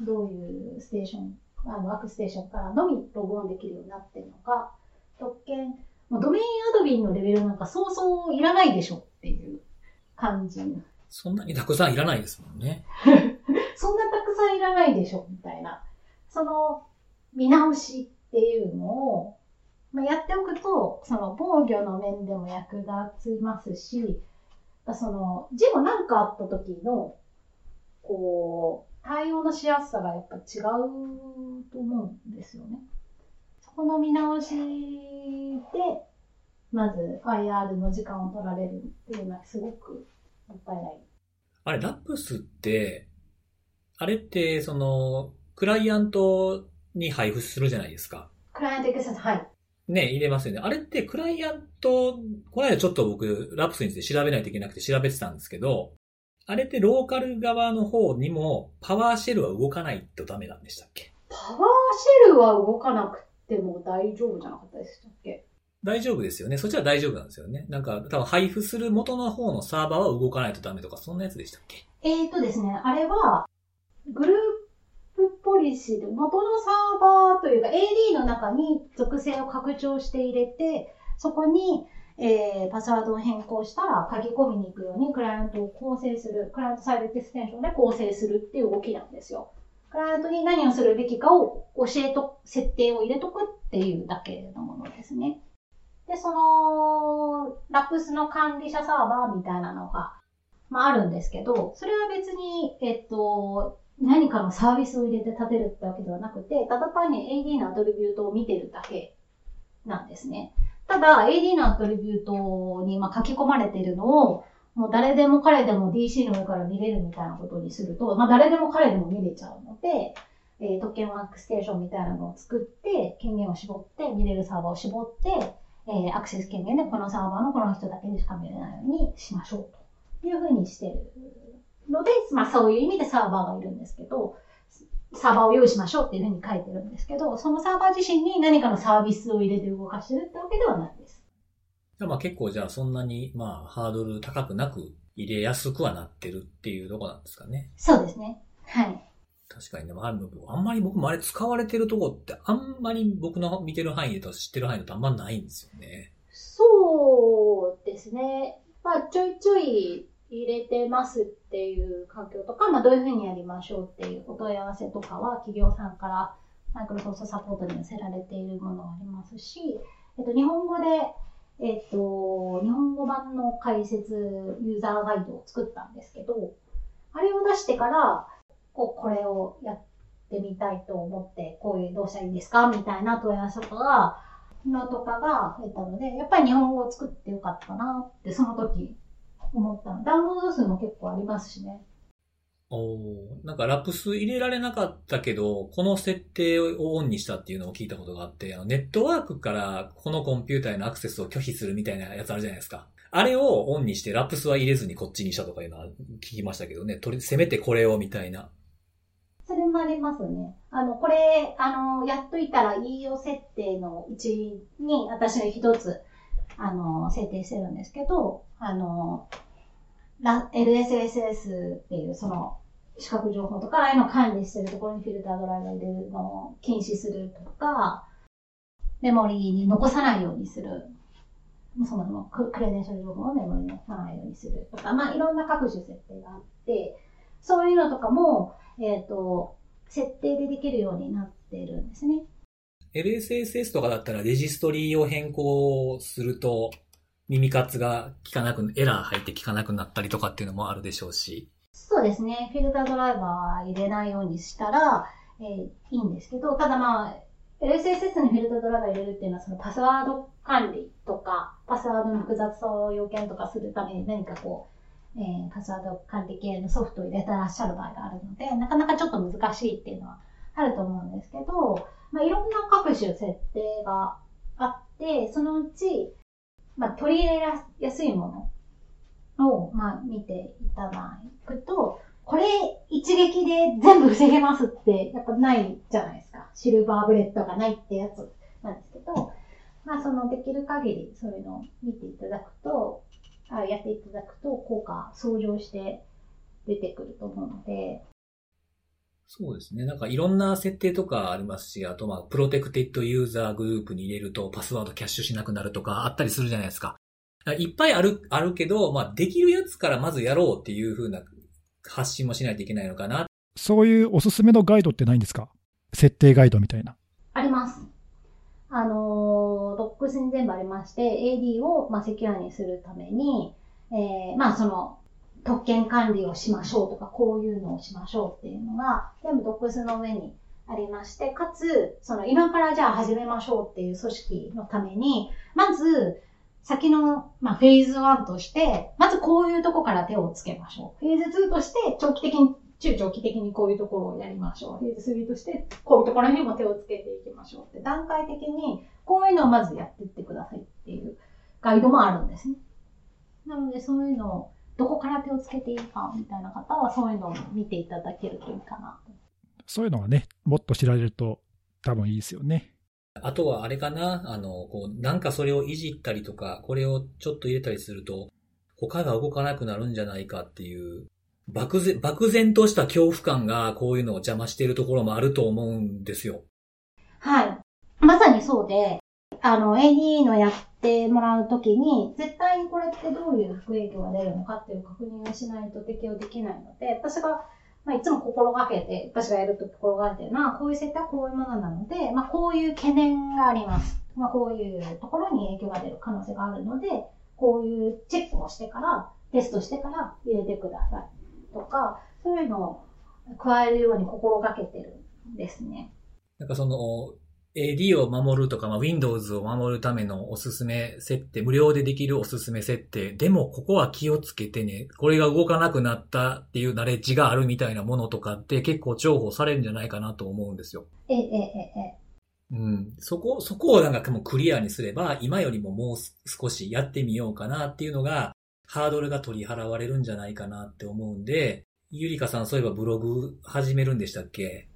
どういうステーション、あのワークステーションからのみログオンできるようになっているのか、特権、もうドメインアドビンのレベルなんかそうそういらないでしょっていう感じ。そんなにたくさんいらないですもんね。そんなたくさんいらないでしょみたいな。その見直しっていうのを、まあ、やっておくと、その防御の面でも役立ちますし、その事故なんかあった時のこう対応のしやすさがやっぱ違うと思うんですよね。そこの見直しでまず アイアール の時間を取られるっていうのはすごくもったいない。あれラプスってあれってそのクライアントに配布するじゃないですか。クライアントエクセス、はい。ね、入れますよね。あれってクライアント、この間ちょっと僕、ラプスについて調べないといけなくて調べてたんですけど、あれってローカル側の方にもパワーシェルは動かないとダメなんでしたっけ？パワーシェルは動かなくても大丈夫じゃなかったでしたっけ？大丈夫ですよね。そっちは大丈夫なんですよね。なんか、多分配布する元の方のサーバーは動かないとダメとか、そんなやつでしたっけ？えーとですね、あれは、グループポリシーで元のサーバーというか エーディー の中に属性を拡張して入れて、そこに、えー、パスワードを変更したら書き込みに行くようにクライアントを構成する、クライアントサイドエクステンションで構成するっていう動きなんですよ。クライアントに何をするべきかを教えと、設定を入れとくっていうだけのものですね。で、そのラプスの管理者サーバーみたいなのが、まあ、あるんですけど、それは別に、えっと、何かのサービスを入れて立てるってわけではなくて、ただ単に エーディー のアトリビュートを見てるだけなんですね。ただ エーディー のアトリビュートにまあ書き込まれているのを、もう誰でも彼でも ディーシー の上から見れるみたいなことにすると、まあ誰でも彼でも見れちゃうので、えー、特権ワークステーションみたいなのを作って、権限を絞って、見れるサーバーを絞って、えー、アクセス権限でこのサーバーのこの人だけにしか見れないようにしましょうというふうにしてる。ので、まあそういう意味でサーバーがいるんですけど、サーバーを用意しましょうっていうふうに書いてるんですけど、そのサーバー自身に何かのサービスを入れて動かしてるってわけではないです。まあ結構じゃあそんなにまあハードル高くなく入れやすくはなってるっていうとこなんですかね。そうですね。はい。確かにね、あんまり僕もあれ使われてるとこってあんまり僕の見てる範囲でと知ってる範囲だとあんまないんですよね。そうですね。まあちょいちょい入れてますっていう環境とか、まあどういうふうにやりましょうっていうお問い合わせとかは企業さんからマイクロソフトサポートに寄せられているものがありますし、えっと、日本語で、えっと、日本語版の解説ユーザーガイドを作ったんですけど、あれを出してから、こう、これをやってみたいと思って、こういうどうしたらいいんですかみたいな問い合わせとかが、のとかが増えたので、やっぱり日本語を作ってよかったなって、その時、思ったの。ダウンロード数も結構ありますしね。おー、なんかラプス入れられなかったけど、この設定をオンにしたっていうのを聞いたことがあって、ネットワークからこのコンピューターへのアクセスを拒否するみたいなやつあるじゃないですか。あれをオンにしてラプスは入れずにこっちにしたとかいうのは聞きましたけどね。とり、せめてこれをみたいな。それもありますね。あの、これ、あの、やっといたらいいよ設定のうちに私が一つ、あの、設定してるんですけど、あの、エルエスエスエス っていうその視覚情報とか、ああいうのを管理してるところにフィルタードライバー入れるのを禁止するとか、メモリーに残さないようにする。そもそもクレデンシャル情報をメモリーに残さないようにするとか、まあいろんな各種設定があって、そういうのとかも、えっと、設定でできるようになっているんですね。エルエスエスエス とかだったらレジストリーを変更すると耳カツが効かなく、エラー入って効かなくなったりとかっていうのもあるでしょうし。そうですね。フィルタードライバーは入れないようにしたら、えー、いいんですけど、ただまあ、エルエスエスエス にフィルタードライバー入れるっていうのはそのパスワード管理とか、パスワードの複雑さを要件とかするために何かこう、えー、パスワード管理系のソフトを入れてらっしゃる場合があるので、なかなかちょっと難しいっていうのはあると思うんですけど、まあ、いろんな各種設定があって、そのうち、まあ、取り入れやすいものを、まあ、見ていただくと、これ一撃で全部防げますってやっぱないじゃないですか。シルバーブレッドがないってやつなんですけど、まあ、そのできる限りそういうのを見ていただくと、あやっていただくと効果相乗して出てくると思うので。そうですね。なんかいろんな設定とかありますし、あとまあプロテクテッドユーザーグループに入れるとパスワードキャッシュしなくなるとかあったりするじゃないですか。いっぱいある、あるけど、まあできるやつからまずやろうっていう風な発信もしないといけないのかな。そういうおすすめのガイドってないんですか？設定ガイドみたいな。あります。あの、ロックスに全部ありまして、エーディー をまあセキュアにするために、えー、まあその、特権管理をしましょうとか、こういうのをしましょうっていうのが、全部ドックスの上にありまして、かつ、その今からじゃあ始めましょうっていう組織のために、まず、先の、まあ、フェーズワンとして、まずこういうとこから手をつけましょう。フェーズツーとして、長期的に、中長期的にこういうところをやりましょう。フェーズスリーとして、こういうところにも手をつけていきましょうって、段階的に、こういうのをまずやっていってくださいっていうガイドもあるんですね。なので、そういうのを、どこから手をつけていいかみたいな方はそういうのを見ていただけるといいかな。そういうのがね、もっと知られると多分いいですよね。あとはあれかな、あのこうなんかそれをいじったりとか、これをちょっと入れたりすると他が動かなくなるんじゃないかっていう漠然、漠然とした恐怖感がこういうのを邪魔しているところもあると思うんですよ。はい、まさにそうで、あの エーディー のやっってもらうときに、絶対にこれってどういう副影響が出るのかっていう確認をしないと適用できないので、私が、まあ、いつも心がけて、私がやると心がけてるのは、こういう設定はこういうものなので、まあ、こういう懸念があります。まあ、こういうところに影響が出る可能性があるので、こういうチェックをしてから、テストしてから入れてくださいとか、そういうのを加えるように心がけてるんですね。なんかその、エーディー を守るとか、まあ、Windows を守るためのおすすめ設定、無料でできるおすすめ設定、でもここは気をつけてね、これが動かなくなったっていうナレッジがあるみたいなものとかって結構重宝されるんじゃないかなと思うんですよ。ええええ。うん。そこ、そこをなんかもうクリアにすれば、今よりももう少しやってみようかなっていうのが、ハードルが取り払われるんじゃないかなって思うんで、ゆりかさんそういえばブログ始めるんでしたっけ？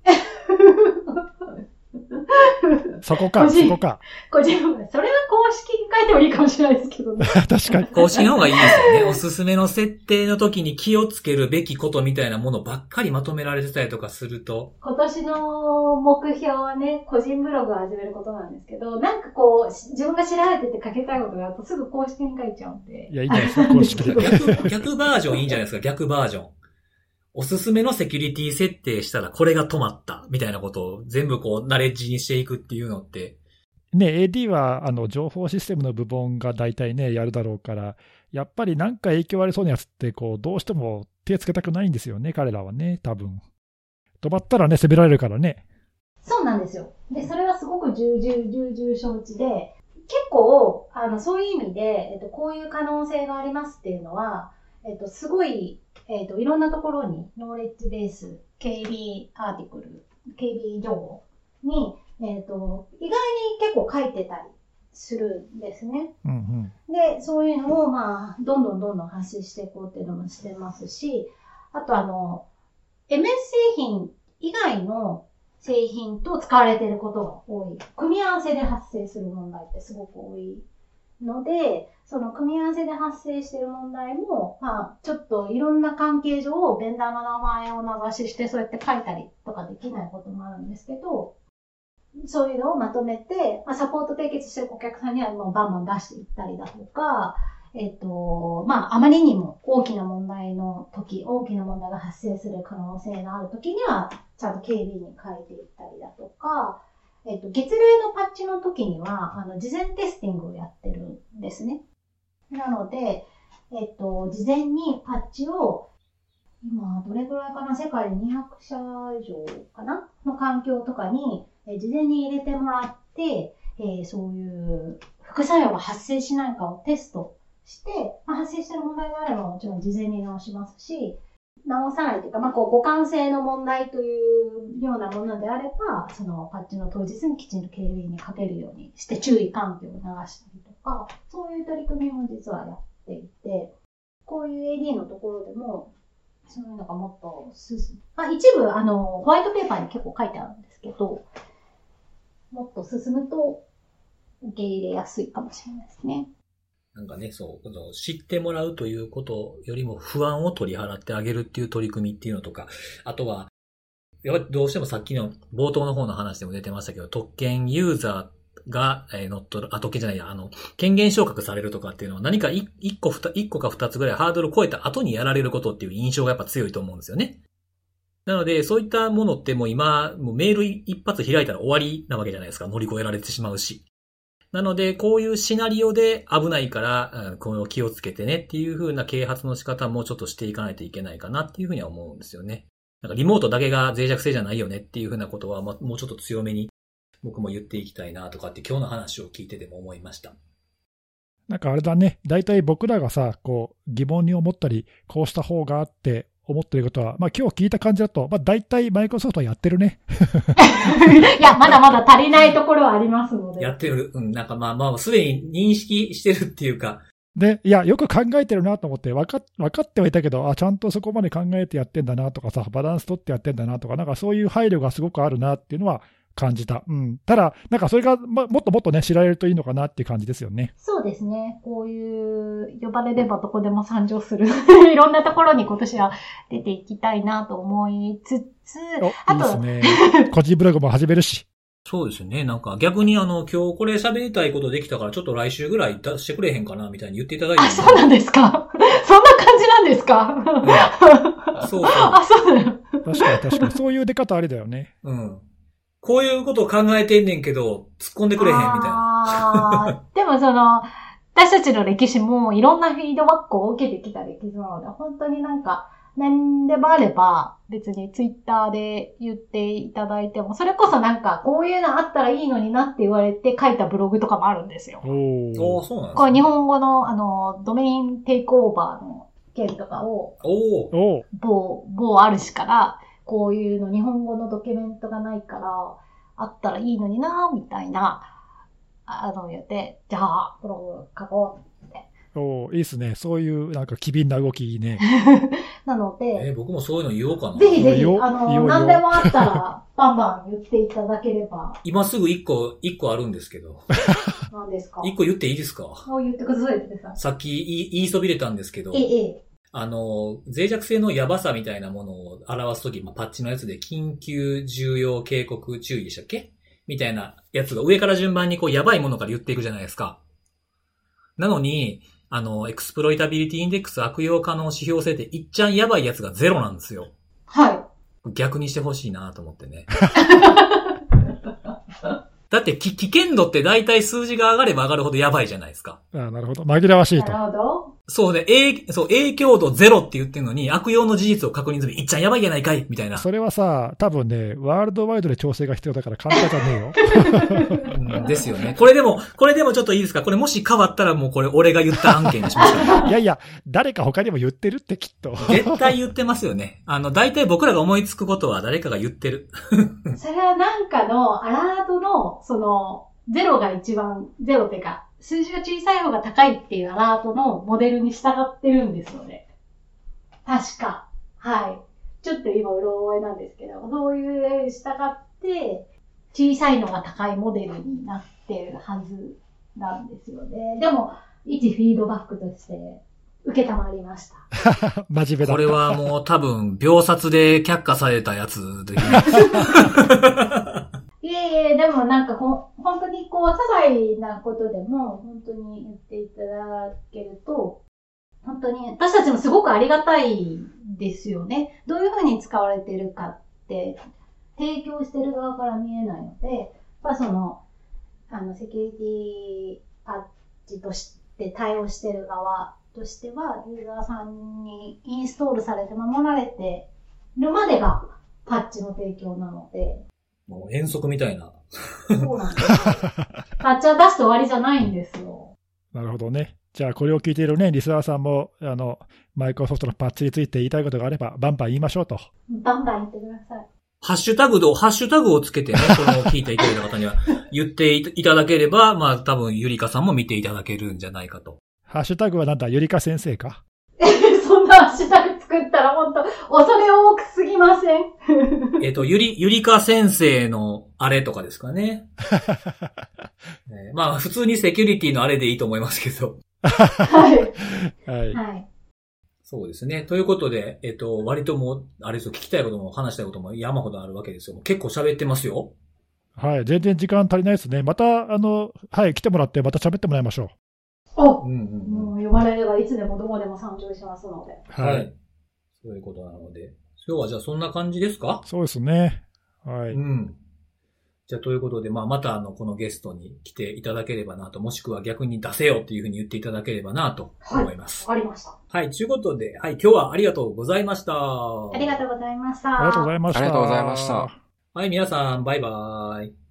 そこか、そこか。個人、それは公式に書いてもいいかもしれないですけどね。確かに。公式の方がいいですよね。おすすめの設定の時に気をつけるべきことみたいなものばっかりまとめられてたりとかすると。今年の目標はね、個人ブログを始めることなんですけど、なんかこう、自分が調べてて書きたいことがあるとすぐ公式に書いちゃうんで。いや、いいじゃないですか、公式で。逆、逆バージョンいいんじゃないですか、逆バージョン。おすすめのセキュリティ設定したらこれが止まったみたいなことを全部こうナレッジにしていくっていうのって。ね、エーディー はあの情報システムの部門が大体ね、やるだろうから、やっぱりなんか影響ありそうなやつってこうどうしても手つけたくないんですよね、彼らはね、多分。止まったらね、攻められるからね。そうなんですよ。で、それはすごく重々、重々承知で、結構、あの、そういう意味で、えっと、こういう可能性がありますっていうのは、えっと、すごい、えっと、いろんなところに、ノーレッジベース、ケービー アーティクル、ケービー 情報に、えっと、意外に結構書いてたりするんですね、うんうん、でそういうのを、まあ、どんどんどんどん発信していこうっていうのもしてますし、あとあの エムエス 製品以外の製品と使われていることが多い、組み合わせで発生する問題ってすごく多いので、その組み合わせで発生している問題も、まあ、ちょっといろんな関係上ベンダーの名前を流ししてそうやって書いたりとかできないこともあるんですけど、そういうのをまとめて、まあ、サポート締結してる顧客さんにはもうバンバン出していったりだとか、えっと、まあ、あまりにも大きな問題の時、大きな問題が発生する可能性のある時には、ちゃんと警備に書いていったりだとか、えっと、月例のパッチの時には、あの、事前テスティングをやってるんですね。なので、えっと、事前にパッチを、今、どれくらいかな、世界でにひゃくしゃ以上かなの環境とかに、事前に入れてもらって、えー、そういう副作用が発生しないかをテストして、まあ、発生してる問題があればもちろん事前に直しますし、直さないというか、まあ、こう互換性の問題というようなものであれば、そのパッチの当日にきちんと警備にかけるようにして注意喚起を流したりとか、そういう取り組みも実はやっていて、こういう エーディー のところでも、そういうのがもっと進む。まあ、一部、あの、ホワイトペーパーに結構書いてあるんですけど、もっと進むと受け入れやすいかもしれないですね。なんかね、そう、知ってもらうということよりも不安を取り払ってあげるっていう取り組みっていうのとか、あとは、やっぱりどうしてもさっきの冒頭の方の話でも出てましたけど、特権ユーザーが、えー、乗っ取る、あ、特権じゃないや、あの、権限昇格されるとかっていうのは何か一個二、一個か二つぐらいハードルを超えた後にやられることっていう印象がやっぱ強いと思うんですよね。なので、そういったものってもう今、もうメール一発開いたら終わりなわけじゃないですか。乗り越えられてしまうし。なので、こういうシナリオで危ないから、この気をつけてねっていう風な啓発の仕方もちょっとしていかないといけないかなっていう風には思うんですよね。なんかリモートだけが脆弱性じゃないよねっていう風なことは、もうちょっと強めに僕も言っていきたいなとかって今日の話を聞いてても思いました。なんかあれだね、だいたい僕らがさ、こう疑問に思ったり、こうした方があって、思ってることは、まあ今日聞いた感じだと、まあ大体マイクロソフトはやってるね。いや、まだまだ足りないところはありますので。やってる、うん、なんかまあまあ、すでに認識してるっていうか。で、いや、よく考えてるなと思って、わか、わかってはいたけど、あ、ちゃんとそこまで考えてやってんだなとかさ、バランス取ってやってんだなとか、なんかそういう配慮がすごくあるなっていうのは感じた。うん。ただ、なんかそれが、ま、もっともっとね、知られるといいのかなっていう感じですよね。そうですね。こういう、呼ばれればどこでも参上する。いろんなところに今年は出ていきたいなと思いつつ、あと。いいですね。個人ブログも始めるし。そうですね。なんか逆にあの、今日これ喋りたいことできたから、ちょっと来週ぐらい出してくれへんかな、みたいに言っていただいて。あ、そうなんですか。そんな感じなんですか。うん、そうそう。あ、そうだよ。確かに確かに。そういう出方あれだよね。うん。こういうことを考えてんねんけど、突っ込んでくれへんみたいな。でもその、私たちの歴史もいろんなフィードバックを受けてきた歴史なので、本当になんか、何でもあれば、別にツイッターで言っていただいても、それこそなんか、こういうのあったらいいのになって言われて書いたブログとかもあるんですよ。おお、そうなんですか。こう日本語の、あの、ドメインテイクオーバーの件とかを、おお、某、某あるしから、こういうの日本語のドキュメントがないからあったらいいのになみたいなあの言ってじゃあブログ書こうって。おーいいですね。そういうなんか機敏な動きいいね。なので、えー、僕もそういうの言おうかな。ぜひぜひあの何でもあったらバンバン言っていただければ。今すぐ一個一個あるんですけど。何ですか。一個言っていいですか。もう言ってくださいってさ。さっき言い言いそびれたんですけど。ええ。あの、脆弱性のやばさみたいなものを表すとき、まあ、パッチのやつで緊急、重要、警告、注意でしたっけ？みたいなやつが上から順番にこうやばいものから言っていくじゃないですか。なのに、あの、エクスプロイタビリティインデックス悪用可能指標性っていっちゃんやばいやつがゼロなんですよ。はい。逆にしてほしいなと思ってね。だって危険度って大体数字が上がれば上がるほどやばいじゃないですか。ああ、なるほど。紛らわしいと。なるほど。そうね、影、そう、影響度ゼロって言ってるのに、悪用の事実を確認する。いっちゃんやばいやないかいみたいな。それはさ、多分ね、ワールドワイドで調整が必要だから簡単じゃねえよ。うん、ですよね。これでも、これでもちょっといいですか？これもし変わったらもうこれ俺が言った案件にしました。いやいや、誰か他にも言ってるってきっと。絶対言ってますよね。あの、大体僕らが思いつくことは誰かが言ってる。それはなんかのアラートの、その、ゼロが一番、ゼロってか、数字が小さい方が高いっていうアラートのモデルに従ってるんですよね。確か。はい。ちょっと今、うろ覚えなんですけど、そういう従って、小さいのが高いモデルになってるはずなんですよね。でも、一フィードバックとして、受けたまりました。真面目だ。これはもう多分、秒殺で却下されたやつで。いえいえ、でもなんかほ、本当にこう、些細なことでも、本当に言っていただけると、本当に私たちもすごくありがたいですよね。どういうふうに使われてるかって、提供してる側から見えないので、やっぱその、あの、セキュリティパッチとして対応してる側としては、ユーザーさんにインストールされて守られてるまでがパッチの提供なので、もう遠足みたいな。そうなんです。パッチは出して終わりじゃないんですよ。なるほどね。じゃあこれを聞いているね、リスナーさんも、あの、マイクロソフトのパッチについて言いたいことがあれば、バンバン言いましょうと。バンバン言ってください。ハッシュタグを、ハッシュタグをつけてね、その聞いていただいた方には言っていただければ、まあ多分ゆりかさんも見ていただけるんじゃないかと。ハッシュタグはなんだ、ゆりか先生か。そんなハッシュタグ作ったらほんと、恐れ多くすぎません。えっと、ゆり、ゆりか先生のあれとかですかね。えー、まあ、普通にセキュリティのあれでいいと思いますけど。はい。はい。はい。そうですね。ということで、えっと、割ともう、あれですよ、聞きたいことも話したいことも山ほどあるわけですよ。結構喋ってますよ。はい。全然時間足りないですね。また、あの、はい、来てもらって、また喋ってもらいましょう。お、うんうんうん、もう呼ばれればいつでもどこでも参上しますので。はい。そういうことなので。今日はじゃあそんな感じですか？そうですね。はい。うん。じゃあということで、まあまたあの、このゲストに来ていただければなと、もしくは逆に出せよっていうふうに言っていただければなと思います。はい、わかりました。はい、ということで、はい、今日はありがとうございました。ありがとうございました。ありがとうございました。ありがとうございました。はい、皆さん、バイバーイ。